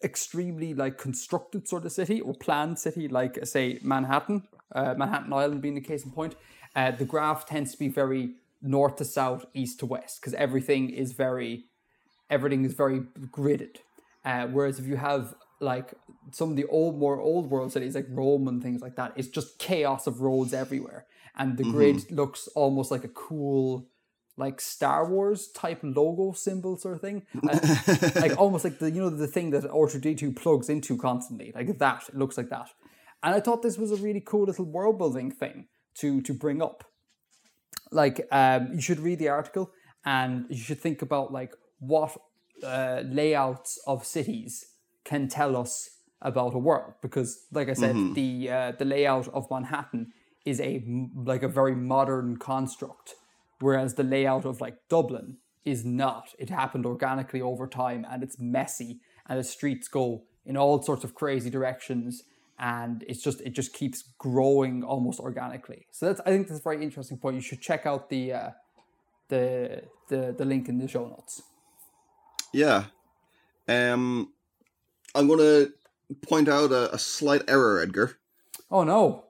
extremely like constructed sort of city or planned city, like say Manhattan Island being the case in point, the graph tends to be very north to south, east to west, because everything is very gridded, whereas if you have like some of the old world cities like Rome and things like that, it's just chaos of roads everywhere, and the grid looks almost like a cool like Star Wars type logo symbol sort of thing, like almost like the thing that R2D2 plugs into constantly, like that. It looks like that, and I thought this was a really cool little world building thing to bring up. Like, you should read the article, and you should think about like what layouts of cities can tell us about a world, because, like I said, the layout of Manhattan is a very modern construct. Whereas the layout of like Dublin is not. It happened organically over time, and it's messy, and the streets go in all sorts of crazy directions, and it just keeps growing almost organically. So I think that's a very interesting point. You should check out the link in the show notes. Yeah, I'm gonna point out a slight error, Edgar. Oh no.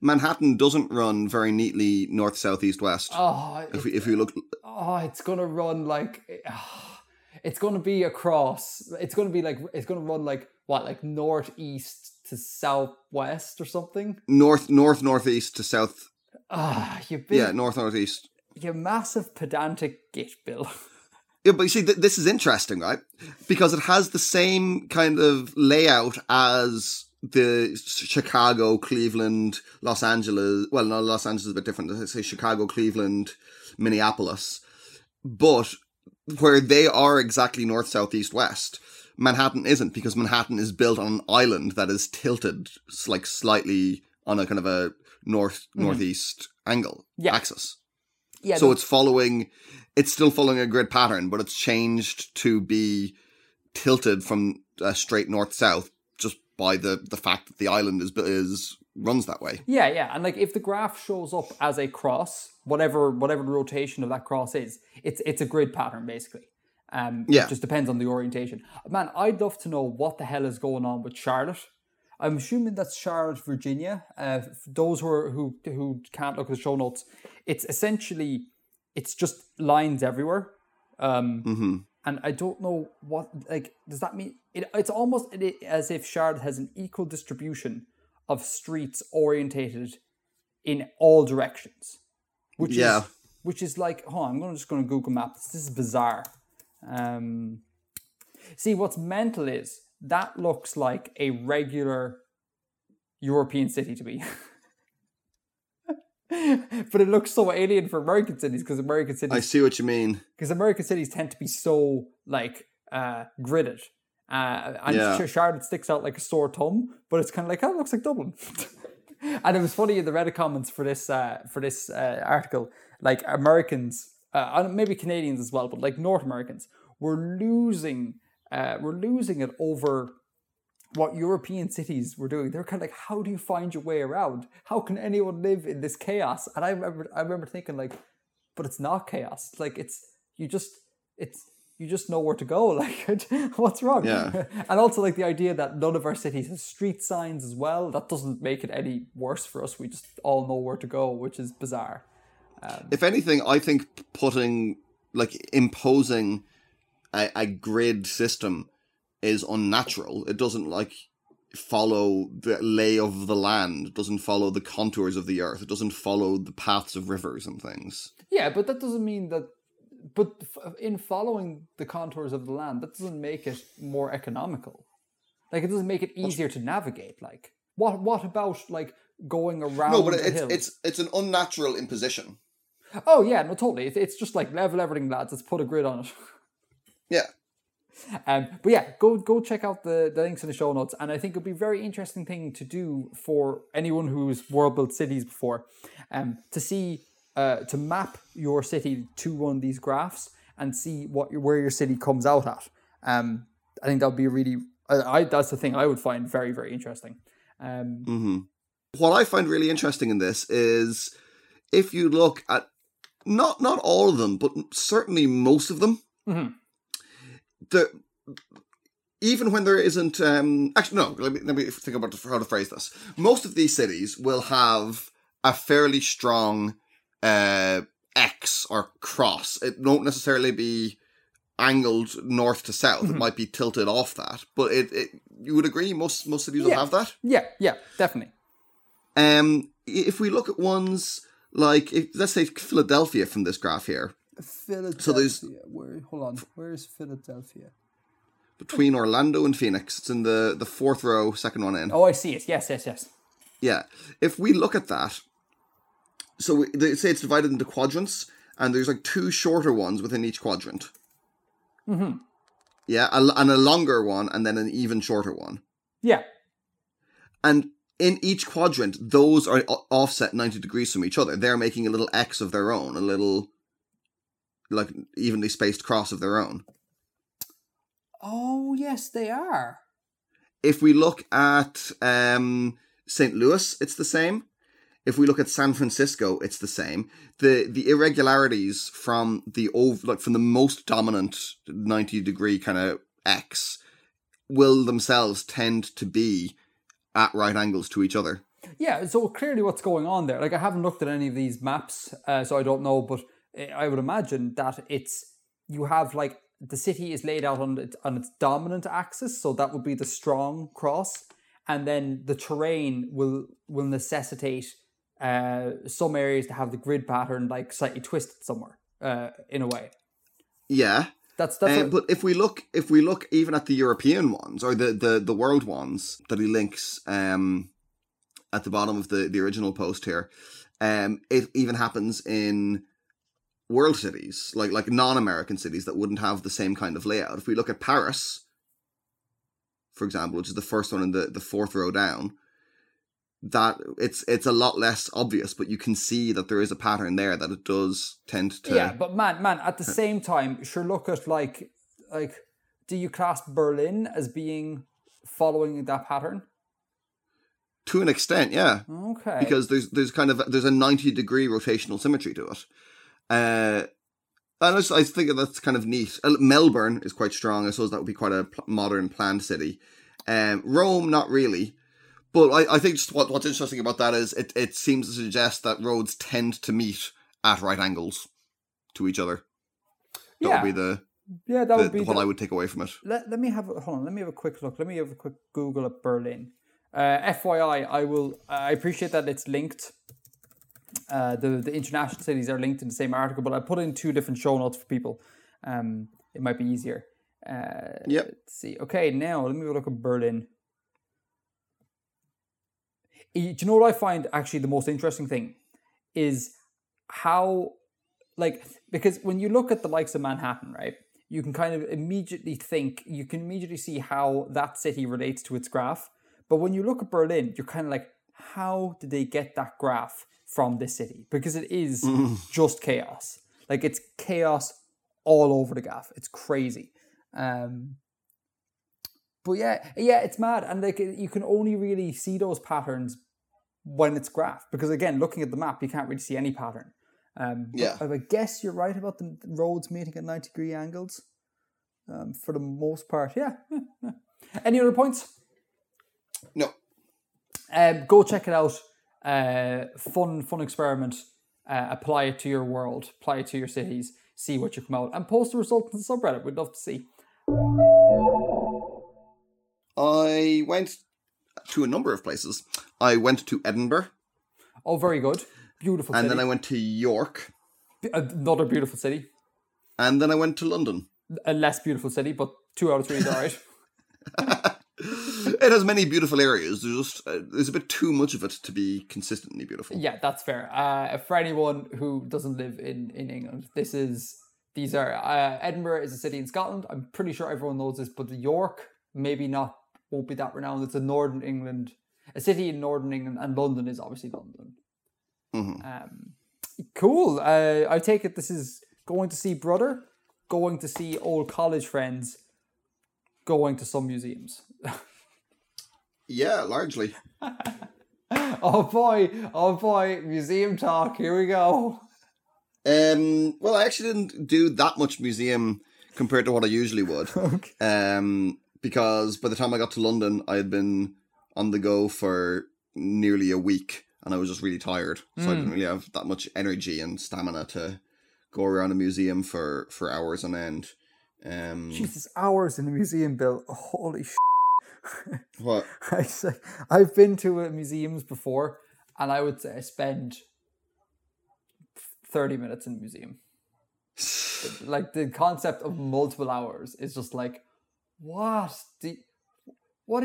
Manhattan doesn't run very neatly north, south, east, west. Oh, if we look, it's gonna run like it's gonna be across. It's gonna be like it's gonna run like what, like northeast to southwest or something. North, northeast to south. North, northeast. You massive pedantic git, Bill. Yeah, but you see, this is interesting, right? Because it has the same kind of layout as the Chicago, Cleveland, Los Angeles. Well, no, Los Angeles is a bit different. I say Chicago, Cleveland, Minneapolis. But where they are exactly north, south, east, west, Manhattan isn't, because Manhattan is built on an island that is tilted like slightly on a kind of a northeast angle, axis. Yeah, so it's still following a grid pattern, but it's changed to be tilted from straight north-south, by the fact that the island is runs that way. Yeah, and like if the graph shows up as a cross, whatever the rotation of that cross is, it's a grid pattern basically. It just depends on the orientation. Man, I'd love to know what the hell is going on with Charlotte. I'm assuming that's Charlotte, Virginia. For those who can't look at the show notes, it's essentially just lines everywhere. And I don't know what, like, does that mean? It's almost as if Charlotte has an equal distribution of streets orientated in all directions. Which is like, I'm just going to Google Maps. This is bizarre. See, what's mental is that looks like a regular European city to me. But it looks so alien for American cities, because American cities... I see what you mean. Because American cities tend to be so, like, gridded. Shrouded sticks out like a sore thumb, but it's kind of like, oh, it looks like Dublin. And it was funny in the Reddit comments for this article, like Americans, maybe Canadians as well, but like North Americans were losing it over what European cities were doing. They're kind of like, how do you find your way around? How can anyone live in this chaos? And I remember thinking like, but it's not chaos. Like you just know where to go. Like, what's wrong? Yeah. And also like the idea that none of our cities has street signs as well. That doesn't make it any worse for us. We just all know where to go, which is bizarre. If anything, I think imposing a grid system is unnatural. It doesn't follow the lay of the land. It doesn't follow the contours of the earth. It doesn't follow the paths of rivers and things. Yeah, but that doesn't mean that. But in following the contours of the land, that doesn't make it more economical. Like, it doesn't make it easier to navigate. Like, what about like going around? No, but it's an unnatural imposition. Oh yeah, no, totally. It's just like level everything, lads. Let's put a grid on it. Yeah. But yeah, go check out the links in the show notes, and I think it'd be a very interesting thing to do for anyone who's world built cities before, to see to map your city to one of these graphs and see where your city comes out at. I think that'd be that's the thing I would find very, very interesting. Mm-hmm. What I find really interesting in this is if you look at not all of them, but certainly most of them. Mm-hmm. Even when there isn't... let me think about how to phrase this. Most of these cities will have a fairly strong X or cross. It won't necessarily be angled north to south. Mm-hmm. It might be tilted off that. But you would agree most cities will have that? Yeah, definitely. If we look at ones like... let's say Philadelphia from this graph here. Philadelphia. So where is Philadelphia? Between Orlando and Phoenix. It's in the fourth row, second one in. Oh, I see it. Yes. Yeah. If we look at that, so they say it's divided into quadrants, and there's like two shorter ones within each quadrant. Mm-hmm. Yeah, and a longer one, and then an even shorter one. Yeah. And in each quadrant, those are offset 90 degrees from each other. They're making a little X of their own, a little... like evenly spaced cross of their own. Oh yes, they are. If we look at St. Louis, it's the same. If we look at San Francisco, it's the same. The irregularities from the most dominant 90-degree kind of X will themselves tend to be at right angles to each other. Yeah, so clearly what's going on there. Like, I haven't looked at any of these maps, so I don't know, but I would imagine that you have like the city is laid out on its dominant axis, so that would be the strong cross, and then the terrain will necessitate some areas to have the grid pattern like slightly twisted somewhere in a way. Yeah, that's. But if we look even at the European ones or the world ones that he links at the bottom of the original post here, it even happens in world cities, like non-American cities that wouldn't have the same kind of layout. If we look at Paris, for example, which is the first one in the fourth row down, that it's a lot less obvious, but you can see that there is a pattern there that it does tend to... Yeah, but man, at the same time, sure, look at like, do you class Berlin as being following that pattern? To an extent, yeah. Okay. Because there's a 90-degree rotational symmetry to it. And I think that's kind of neat. Melbourne is quite strong. I suppose that would be quite a modern planned city. Rome, not really. But I think just what's interesting about that is it seems to suggest that roads tend to meet at right angles to each other. That would be what I would take away from it. Let me have a quick look. Let me have a quick Google at Berlin. FYI, I appreciate that it's linked. The international cities are linked in the same article, but I put in two different show notes for people. It might be easier. Let's see. Okay, now let me look at Berlin. Do you know what I find actually the most interesting thing is how, because when you look at the likes of Manhattan, right, you can kind of immediately think, you can immediately see how that city relates to its graph. But when you look at Berlin, you're kind of like, how did they get that graph from this city? Because it is just chaos. Like, it's chaos all over the gaff. It's crazy. But yeah, it's mad. And like, you can only really see those patterns when it's graphed. Because again, looking at the map, you can't really see any pattern. Yeah. I guess you're right about the roads meeting at 90-degree angles for the most part. Yeah. Any other points? No. Go check it out. Fun experiment. Apply it to your world. Apply it to your cities. See what you come out. And post the results in the subreddit. We'd love to see. I went to a number of places. I went to Edinburgh. Oh, very good. Beautiful city. And then I went to York. Another beautiful city. And then I went to London. A less beautiful city, but 2 out of 3 is all right. It has many beautiful areas. There's a bit too much of it to be consistently beautiful. Yeah, that's fair. For anyone who doesn't live in England, Edinburgh is a city in Scotland. I'm pretty sure everyone knows this, but York, won't be that renowned. It's a city in northern England, and London is obviously London. Mm-hmm. Cool. I take it this is going to see brother, going to see old college friends, going to some museums. Yeah, largely. Oh boy, museum talk, here we go. Well, I actually didn't do that much museum compared to what I usually would. Okay. Because by the time I got to London, I had been on the go for nearly a week, and I was just really tired. So I didn't really have that much energy and stamina to go around a museum for hours on end. Jesus, hours in a museum, Bill. Holy shit. What? I've been to museums before, and I would say I spend 30 minutes in a museum. Like, the concept of multiple hours is just like, what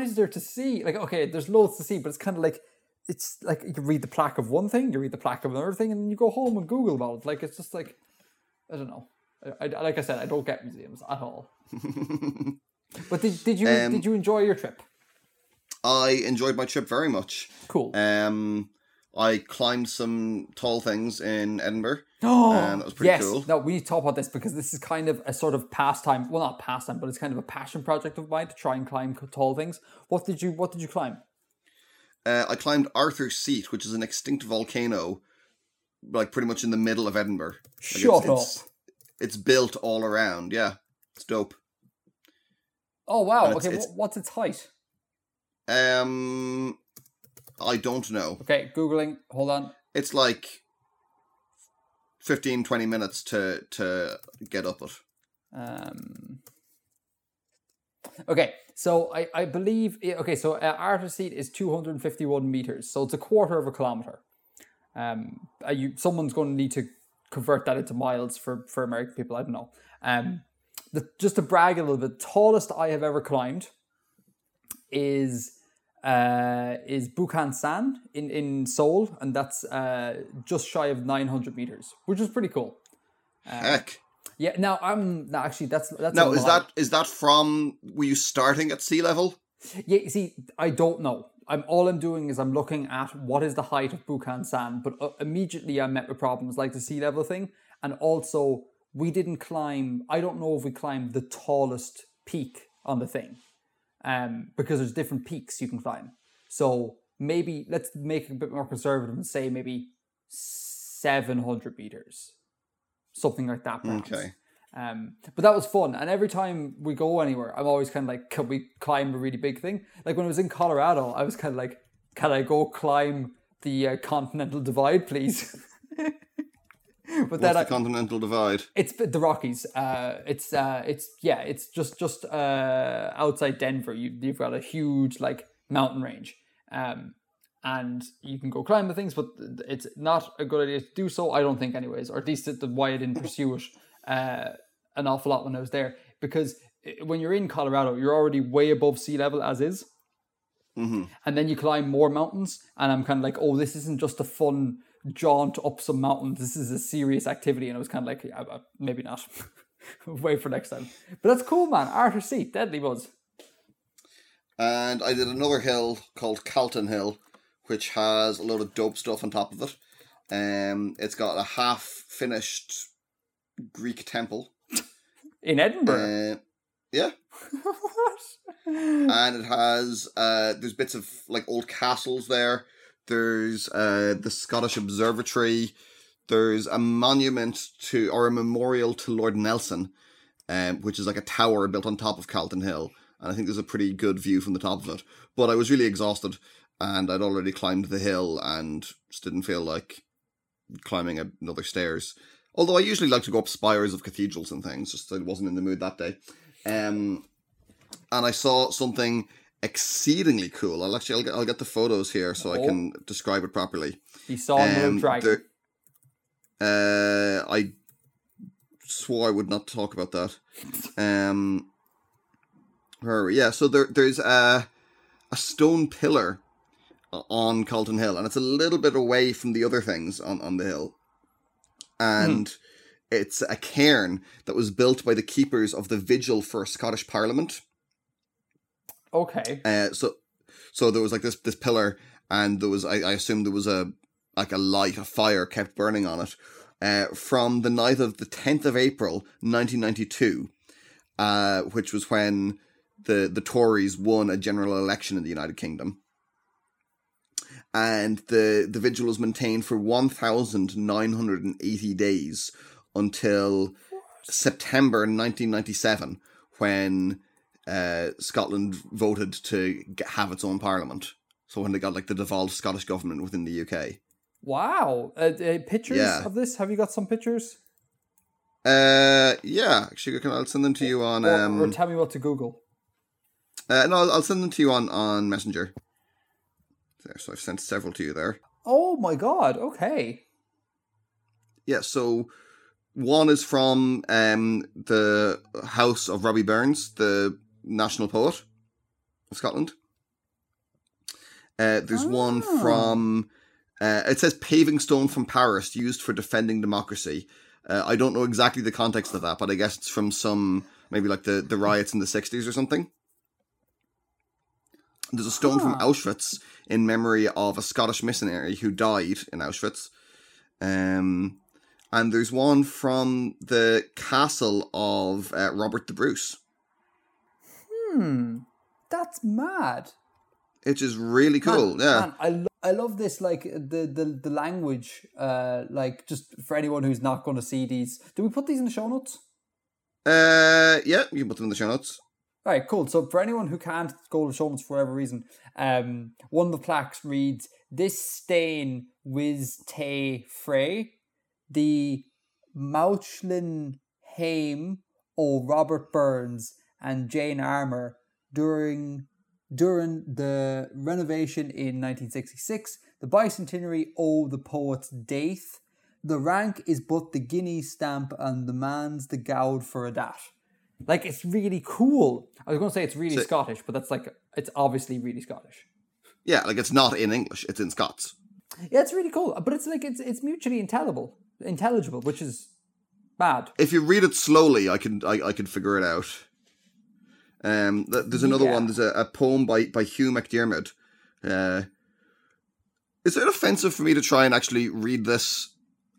is there to see? Like, okay, there's loads to see, but it's kind of like, it's like you read the plaque of one thing, you read the plaque of another thing, and then you go home and Google about it. Like, it's just like, I don't know. Like I said, I don't get museums at all. But did you enjoy your trip? I enjoyed my trip very much. Cool. I climbed some tall things in Edinburgh. Oh, that was pretty cool. No, we need to talk about this because this is kind of a sort of pastime. Well, not pastime, but it's kind of a passion project of mine to try and climb tall things. What did you climb? I climbed Arthur's Seat, which is an extinct volcano, like pretty much in the middle of Edinburgh. Shut up. It's built all around. Yeah, it's dope. Oh, wow. And okay, what's its height? I don't know. Okay, Googling. Hold on. It's like 15, 20 minutes to get up it. Okay, so I believe... Okay, so Arthur's Seat is 251 meters, so it's a quarter of a kilometer. Someone's going to need to convert that into miles for American people, I don't know. Just to brag a little bit, the tallest I have ever climbed is Bukhan San in Seoul, and that's just shy of 900 meters, which is pretty cool. Heck. Yeah. Now actually that's no. Is that from? Were you starting at sea level? Yeah. You see, I don't know. All I'm doing is I'm looking at what is the height of Bukhan San, but immediately I met with problems like the sea level thing, and also. We didn't climb... I don't know if we climbed the tallest peak on the thing. Because there's different peaks you can climb. So maybe... Let's make it a bit more conservative and say maybe 700 meters. Something like that, perhaps. Okay. But that was fun. And every time we go anywhere, I'm always kind of like, can we climb a really big thing? Like when I was in Colorado, I was kind of like, can I go climb the Continental Divide, please? But what's the Continental Divide? It's the Rockies. It's just outside Denver. You've got a huge like mountain range, and you can go climb the things, but it's not a good idea to do so. I don't think, anyways, or at least that's why I didn't pursue it an awful lot when I was there. Because when you're in Colorado, you're already way above sea level as is, and then you climb more mountains, and I'm kind of like, oh, this isn't just a fun jaunt up some mountains. This is a serious activity, and I was kind of like, yeah, maybe not. Wait for next time. But that's cool, man. Arthur's Seat, deadly buds. And I did another hill called Calton Hill, which has a load of dope stuff on top of it. It's got a half-finished Greek temple. In Edinburgh? Yeah. What? And it has, there's bits of, like, old castles there. There's the Scottish Observatory. There's a monument to, or a memorial to Lord Nelson, which is like a tower built on top of Calton Hill. And I think there's a pretty good view from the top of it. But I was really exhausted, and I'd already climbed the hill and just didn't feel like climbing another stairs. Although I usually like to go up spires of cathedrals and things, just I wasn't in the mood that day. And I saw something exceedingly cool. I'll get the photos here so I can describe it properly. You saw no dragon. I swore I would not talk about that. Where are we? Yeah, so there's a stone pillar on Calton Hill, and it's a little bit away from the other things on the hill. And it's a cairn that was built by the keepers of the vigil for Scottish Parliament. Okay. So there was like this pillar, and there was I assume there was a light, a fire kept burning on it from the night of the 10th of April 1992, which was when the Tories won a general election in the United Kingdom. And the vigil was maintained for 1,980 days until September 1997, when Scotland voted to have its own parliament. So when they got like the devolved Scottish government within the UK. Wow. Pictures of this? Have you got some pictures? Yeah. Actually, I'll send them to you on... Or tell me what to Google. No, I'll send them to you on Messenger. There, so I've sent several to you there. Oh my god, okay. Yeah, so one is from the house of Robbie Burns, the national poet of Scotland. There's one from... it says paving stone from Paris used for defending democracy. I don't know exactly the context of that, but I guess it's from some... Maybe like the riots in the 60s or something. There's a stone from Auschwitz in memory of a Scottish missionary who died in Auschwitz. And there's one from the castle of Robert the Bruce. That's mad. It is really cool, yeah. Man, I love this, like, the language, like, just for anyone who's not going to see these. Do we put these in the show notes? Yeah, you can put them in the show notes. All right, cool. So for anyone who can't go to the show notes for whatever reason, one of the plaques reads, "This stain whiz te fray, the Mauchlin Haim o Robert Burns and Jane Armour during the renovation in 1966, the bicentenary o the poet's death, the rank is but the guinea stamp and the man's the gowd for a dat." Like, it's really cool. I was going to say it's really Scottish, but that's like, it's obviously really Scottish. Yeah, like it's not in English, it's in Scots. Yeah, it's really cool, but it's like, it's mutually intelligible, which is bad. If you read it slowly, I can figure it out. There's another one, there's a poem by Hugh McDiarmid. Is it offensive for me to try and actually read this?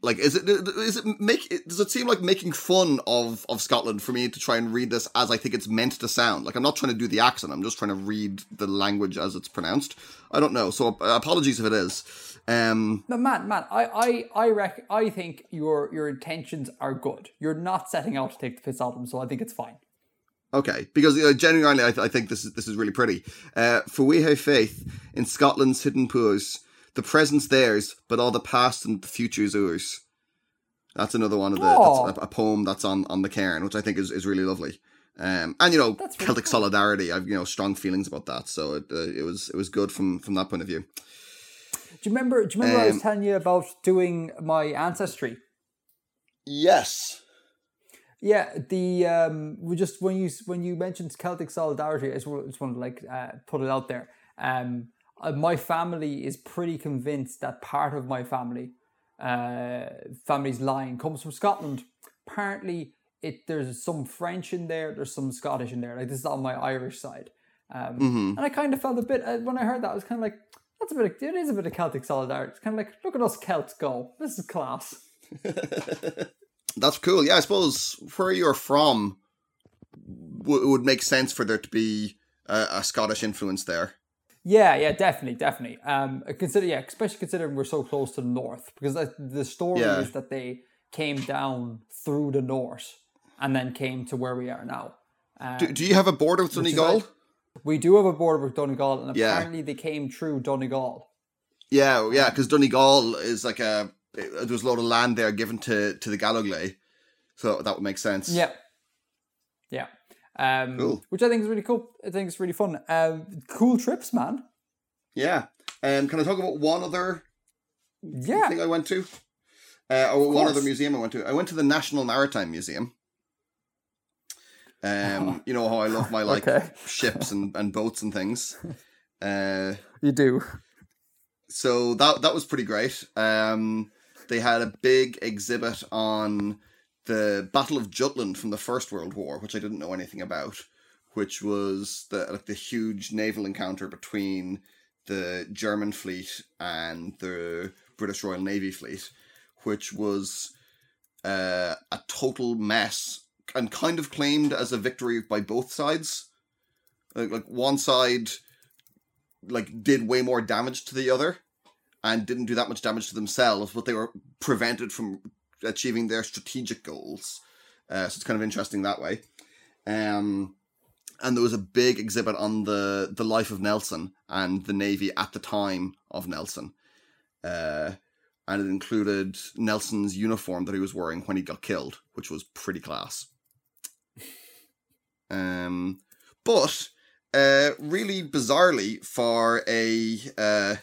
Like, does it seem like making fun of Scotland for me to try and read this as I think it's meant to sound? Like, I'm not trying to do the accent. I'm just trying to read the language as it's pronounced. I don't know. So apologies if it is. No, Matt, I think your intentions are good. You're not setting out to take the piss out of them, so I think it's fine. Okay, because genuinely, I think this is really pretty. For we have faith in Scotland's hidden pools. The present's theirs, but all the past and the future's ours. That's another one of the... That's a poem that's on the cairn, which I think is really lovely. And, you know, that's really Celtic solidarity. I've, you know, strong feelings about that. So it was good from that point of view. Do you remember I was telling you about doing my ancestry? Yes. Yeah, the we just when you mentioned Celtic solidarity, I just wanted to put it out there. My family is pretty convinced that part of my family's line comes from Scotland. Apparently, there's some French in there, there's some Scottish in there. Like, this is on my Irish side. And I kind of felt a bit, when I heard that, I was kind of like, that's a bit of, it is a bit of Celtic solidarity. It's kind of like, look at us Celts go. This is class. That's cool. Yeah, I suppose where you're from would make sense for there to be a Scottish influence there. Yeah, definitely. Especially considering we're so close to the north, because the story is that they came down through the Norse and then came to where we are now. Do you have a border with Donegal? We do have a border with Donegal, and apparently they came through Donegal. Yeah, because Donegal is like there's a lot of land there given to the Gallowgley, so that would make sense. Yeah. Cool. Which I think is really cool. I think it's really fun. Cool trips, man. Yeah. Can I talk about one other thing I went to? Or one other museum I went to. I went to the National Maritime Museum. You know how I love my ships and boats and things. You do. So that was pretty great. They had a big exhibit on the Battle of Jutland from the First World War, which I didn't know anything about, which was the huge naval encounter between the German fleet and the British Royal Navy fleet, which was a total mess and kind of claimed as a victory by both sides. Like one side did way more damage to the other and didn't do that much damage to themselves, but they were prevented from achieving their strategic goals. So it's kind of interesting that way. And there was a big exhibit on the life of Nelson and the Navy at the time of Nelson. And it included Nelson's uniform that he was wearing when he got killed, which was pretty class. But really bizarrely, for a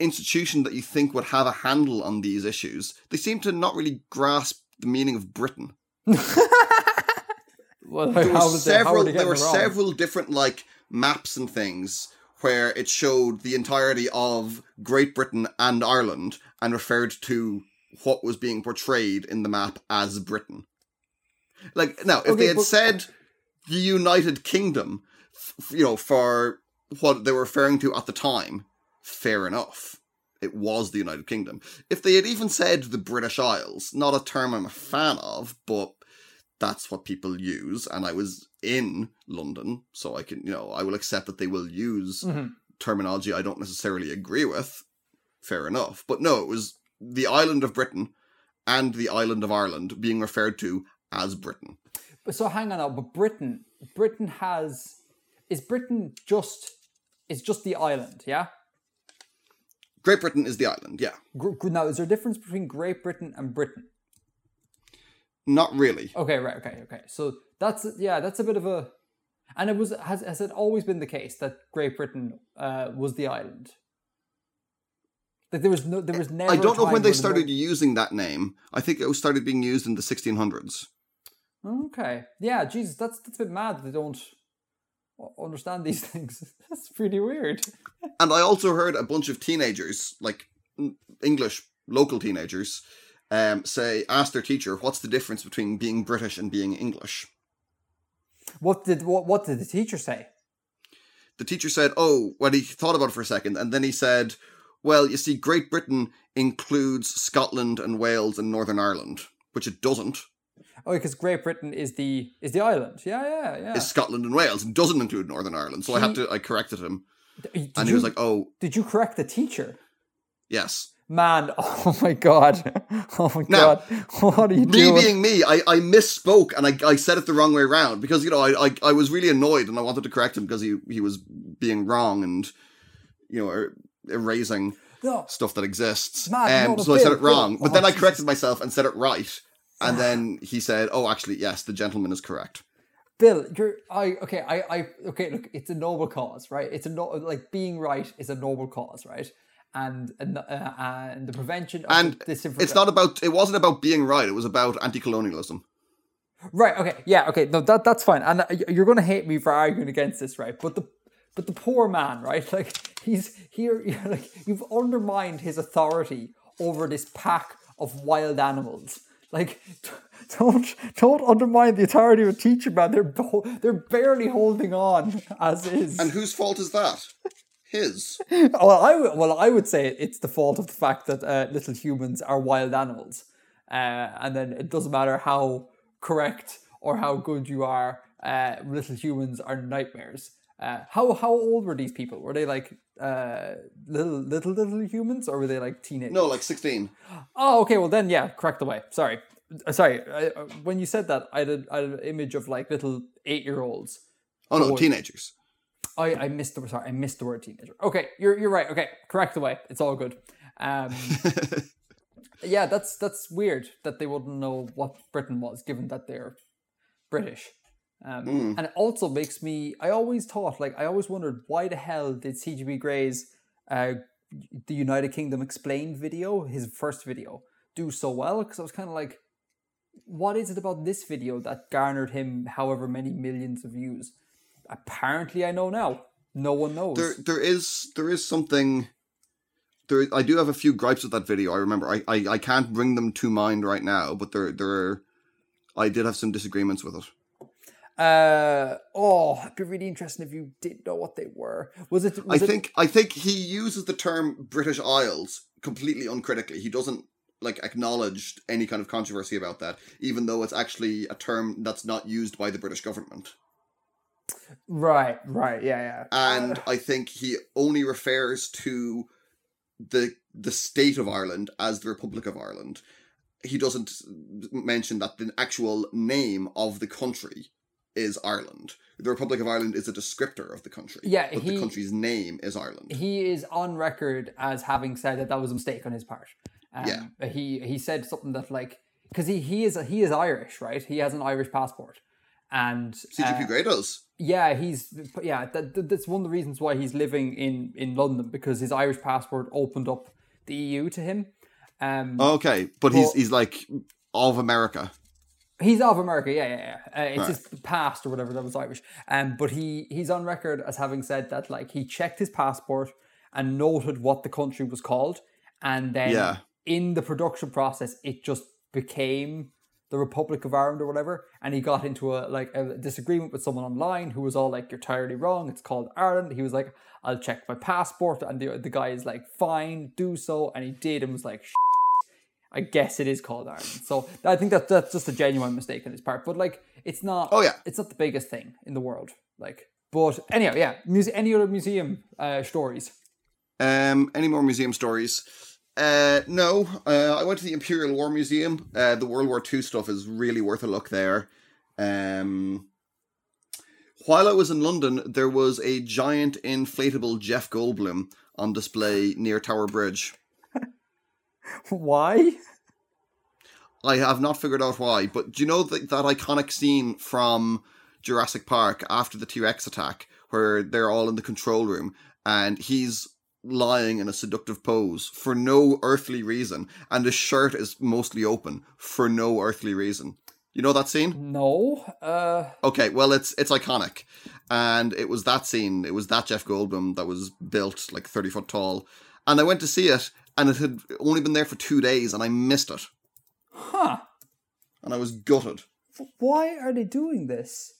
institution that you think would have a handle on these issues, they seem to not really grasp the meaning of Britain. There were several different maps and things where it showed the entirety of Great Britain and Ireland and referred to what was being portrayed in the map as Britain. If they had said the United Kingdom, for what they were referring to at the time, fair enough. It was the United Kingdom. If they had even said the British Isles, not a term I'm a fan of, but that's what people use, and I was in London, so I can, I will accept that they will use terminology I don't necessarily agree with. Fair enough. But no, it was the island of Britain and the island of Ireland being referred to as Britain. So hang on now, but Britain is just the island, yeah? Great Britain is the island, yeah. Now, is there a difference between Great Britain and Britain? Not really. Okay, right, okay. So that's a bit of a... And it was, has it always been the case that Great Britain was the island? Like there was never I don't know when they started using that name. I think it started being used in the 1600s. Okay. Yeah, Jesus, that's a bit mad that they don't understand these things. That's pretty weird. And I also heard a bunch of teenagers, English local teenagers, ask their teacher, what's the difference between being British and being English? What did the teacher say? The teacher said, he thought about it for a second, and then he said, well, you see, Great Britain includes Scotland and Wales and Northern Ireland, which it doesn't. Oh, because Great Britain is the island. Yeah. It's Scotland and Wales. It doesn't include Northern Ireland. So I corrected him. He was like, oh. Did you correct the teacher? Yes. Man, oh my god! What are you doing? Me being me, I misspoke and I said it the wrong way around because I was really annoyed and I wanted to correct him because he was being wrong and erasing stuff that exists. Man, so I said it wrong, but then I corrected myself and said it right, and then he said, "Oh, actually, yes, the gentleman is correct." Bill, look, it's a noble cause, right? It's being right is a noble cause, right? And the prevention of disinformation. It's not about. It wasn't about being right. It was about anti-colonialism. Right. Okay. Yeah. Okay. No. That's fine. And you're going to hate me for arguing against this, right? But the poor man, right? He's here. You've undermined his authority over this pack of wild animals. Don't undermine the authority of a teacher, man. They're barely holding on as is. And whose fault is that? His. Well, I would say it's the fault of the fact that little humans are wild animals, and then it doesn't matter how correct or how good you are. Little humans are nightmares. How old were these people? Were they like little humans, or were they like teenagers? No, like 16. Oh, okay. Well, then yeah, cracked away. Sorry. When you said that, I had an image of like little 8-year-olds. Oh no, teenagers. I missed the word teenager. Okay, you're right. Okay, correct the way. It's all good. Yeah, that's weird that they wouldn't know what Britain was, given that they're British. And it also makes me. I always wondered why the hell did C.G.B. Grey's the United Kingdom Explained video, his first video, do so well? Because I was kind of like, what is it about this video that garnered him however many millions of views? Apparently, I know now. No one knows. There is something. I do have a few gripes with that video. I remember. I can't bring them to mind right now, but I did have some disagreements with it. It'd be really interesting if you did know what they were. Was it? I think he uses the term British Isles completely uncritically. He doesn't acknowledge any kind of controversy about that, even though it's actually a term that's not used by the British government. Right, yeah. And I think he only refers to the state of Ireland as the Republic of Ireland. He doesn't mention that the actual name of the country is Ireland. The Republic of Ireland is a descriptor of the country. Yeah, but the country's name is Ireland. He is on record as having said that was a mistake on his part. He said something that because he is Irish, right? He has an Irish passport. And CGP Grey does. Yeah, that's one of the reasons why he's living in London, because his Irish passport opened up the EU to him. Okay, but he's like of America. He's of America, yeah. It's his past or whatever that was Irish. But he's on record as having said that he checked his passport and noted what the country was called, and then in the production process, it just became the Republic of Ireland or whatever, and he got into a disagreement with someone online who was all you're entirely wrong, it's called Ireland. He was like, I'll check my passport, and the guy is like, fine, do so, and he did, and was like, I guess it is called Ireland. So I think that's just a genuine mistake on his part, but it's not. Oh yeah, it's not the biggest thing in the world. But anyhow, yeah. Any other museum stories? Any more museum stories? No. I went to the Imperial War Museum. The World War II stuff is really worth a look there. While I was in London, there was a giant inflatable Jeff Goldblum on display near Tower Bridge. Why? I have not figured out why, but do you know that iconic scene from Jurassic Park after the T-Rex attack where they're all in the control room and he's lying in a seductive pose for no earthly reason, and his shirt is mostly open for no earthly reason? You know that scene? No. Okay, well, it's iconic, and it was that scene. It was that Jeff Goldblum that was built 30 foot tall, and I went to see it, and it had only been there for 2 days, and I missed it. Huh. And I was gutted. Why are they doing this?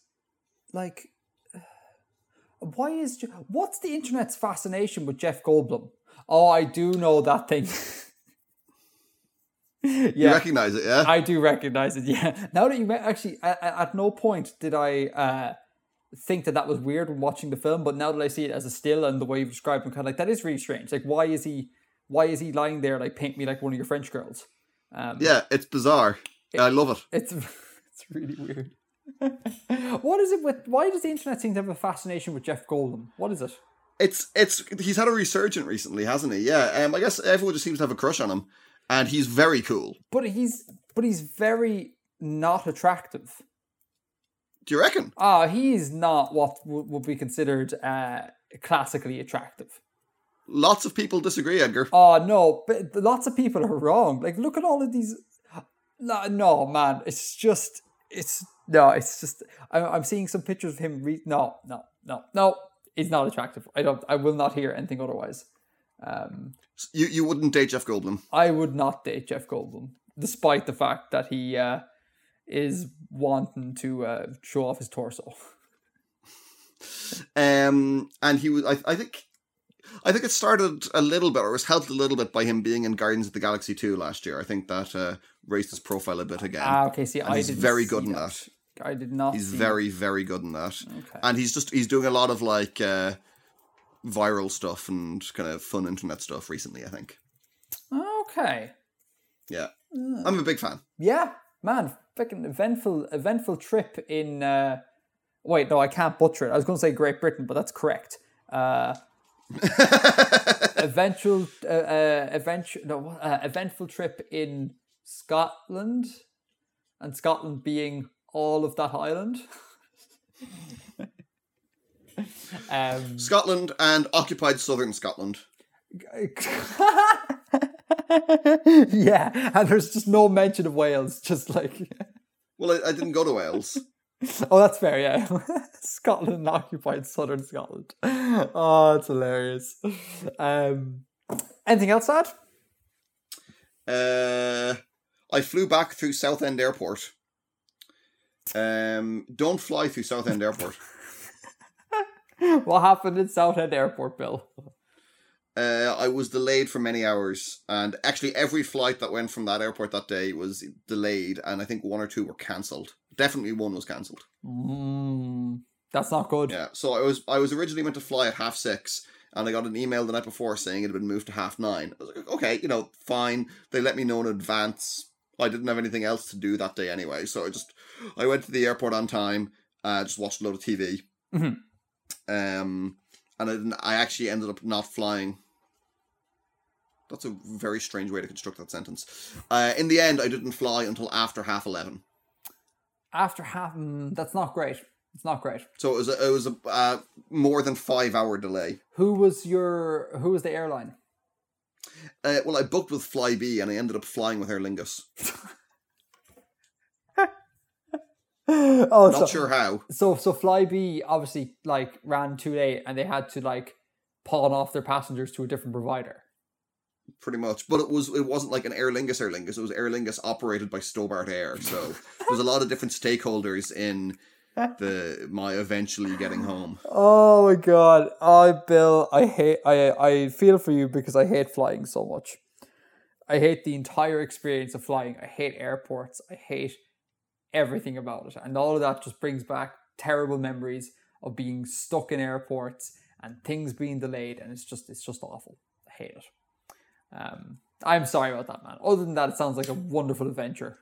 What's the internet's fascination with Jeff Goldblum? Oh, I do know that thing. Yeah. You recognize it, yeah? I do recognize it, yeah. Now that you at no point did I think that was weird when watching the film, but now that I see it as a still and the way you've described him, kind of that is really strange. Why is he lying there paint me like one of your French girls? Yeah, it's bizarre. I love it. It's really weird. Why does the internet seem to have a fascination with Jeff Goldblum? What is it? He's had a resurgence recently, hasn't he? Yeah. I guess everyone just seems to have a crush on him, and he's very cool. But he's very not attractive. Do you reckon? He's not what would be considered classically attractive. Lots of people disagree, Edgar. No, but lots of people are wrong. Look at all of these. No, man, it's just it's. No, it's just I'm seeing some pictures of him. No, he's not attractive. I will not hear anything otherwise. You wouldn't date Jeff Goldblum. I would not date Jeff Goldblum, despite the fact that he is wanting to show off his torso. And he was, I think it started a little bit, or was helped a little bit by him being in Guardians of the Galaxy 2 last year. I think that raised his profile a bit again. Ah, okay. See, and he's very good in that. I did not. He's very, very good in that. Okay. And he's doing a lot of like viral stuff and kind of fun internet stuff recently, I think. Okay. Yeah. I'm a big fan. Yeah, man. Fucking eventful trip in. Wait, no, I can't butcher it. I was going to say Great Britain, but that's correct. Eventful trip in Scotland, and Scotland being all of that island. Scotland and occupied southern Scotland. Yeah, and there's just no mention of Wales. Just like, well, I didn't go to Wales. Oh, that's fair, yeah. Scotland and occupied southern Scotland. Oh, it's hilarious. Anything else, Ad? I flew back through Southend Airport. Don't fly through Southend Airport. What happened in Southend Airport, Bill? I was delayed for many hours, and actually every flight that went from that airport that day was delayed, and I think one or two were cancelled. Definitely one was cancelled. That's not good. Yeah, so I was originally meant to fly at 6:30, and I got an email the night before saying it had been moved to 9:30. I was like, okay, you know, fine. They let me know in advance. I didn't have anything else to do that day anyway, so I went to the airport on time. Just watched a load of TV. Mm-hmm. And I actually ended up not flying. That's a very strange way to construct that sentence. In the end, I didn't fly until after 11:30. After that's not great. It's not great. So it was a more than 5-hour delay. Who was the airline? Well, I booked with Flybe, and I ended up flying with Aer Lingus. Not sure how. So Flybe obviously like ran too late, and they had to like pawn off their passengers to a different provider. Pretty much, but it wasn't like an Aer Lingus. It was Aer Lingus operated by Stobart Air. So there's a lot of different stakeholders in my eventually getting home. Oh my god! Oh, Bill, I feel for you because I hate flying so much. I hate the entire experience of flying. I hate airports. I hate everything about it, and all of that just brings back terrible memories of being stuck in airports and things being delayed, and it's just awful. I hate it. I'm sorry about that, man. Other than that, it sounds like a wonderful adventure.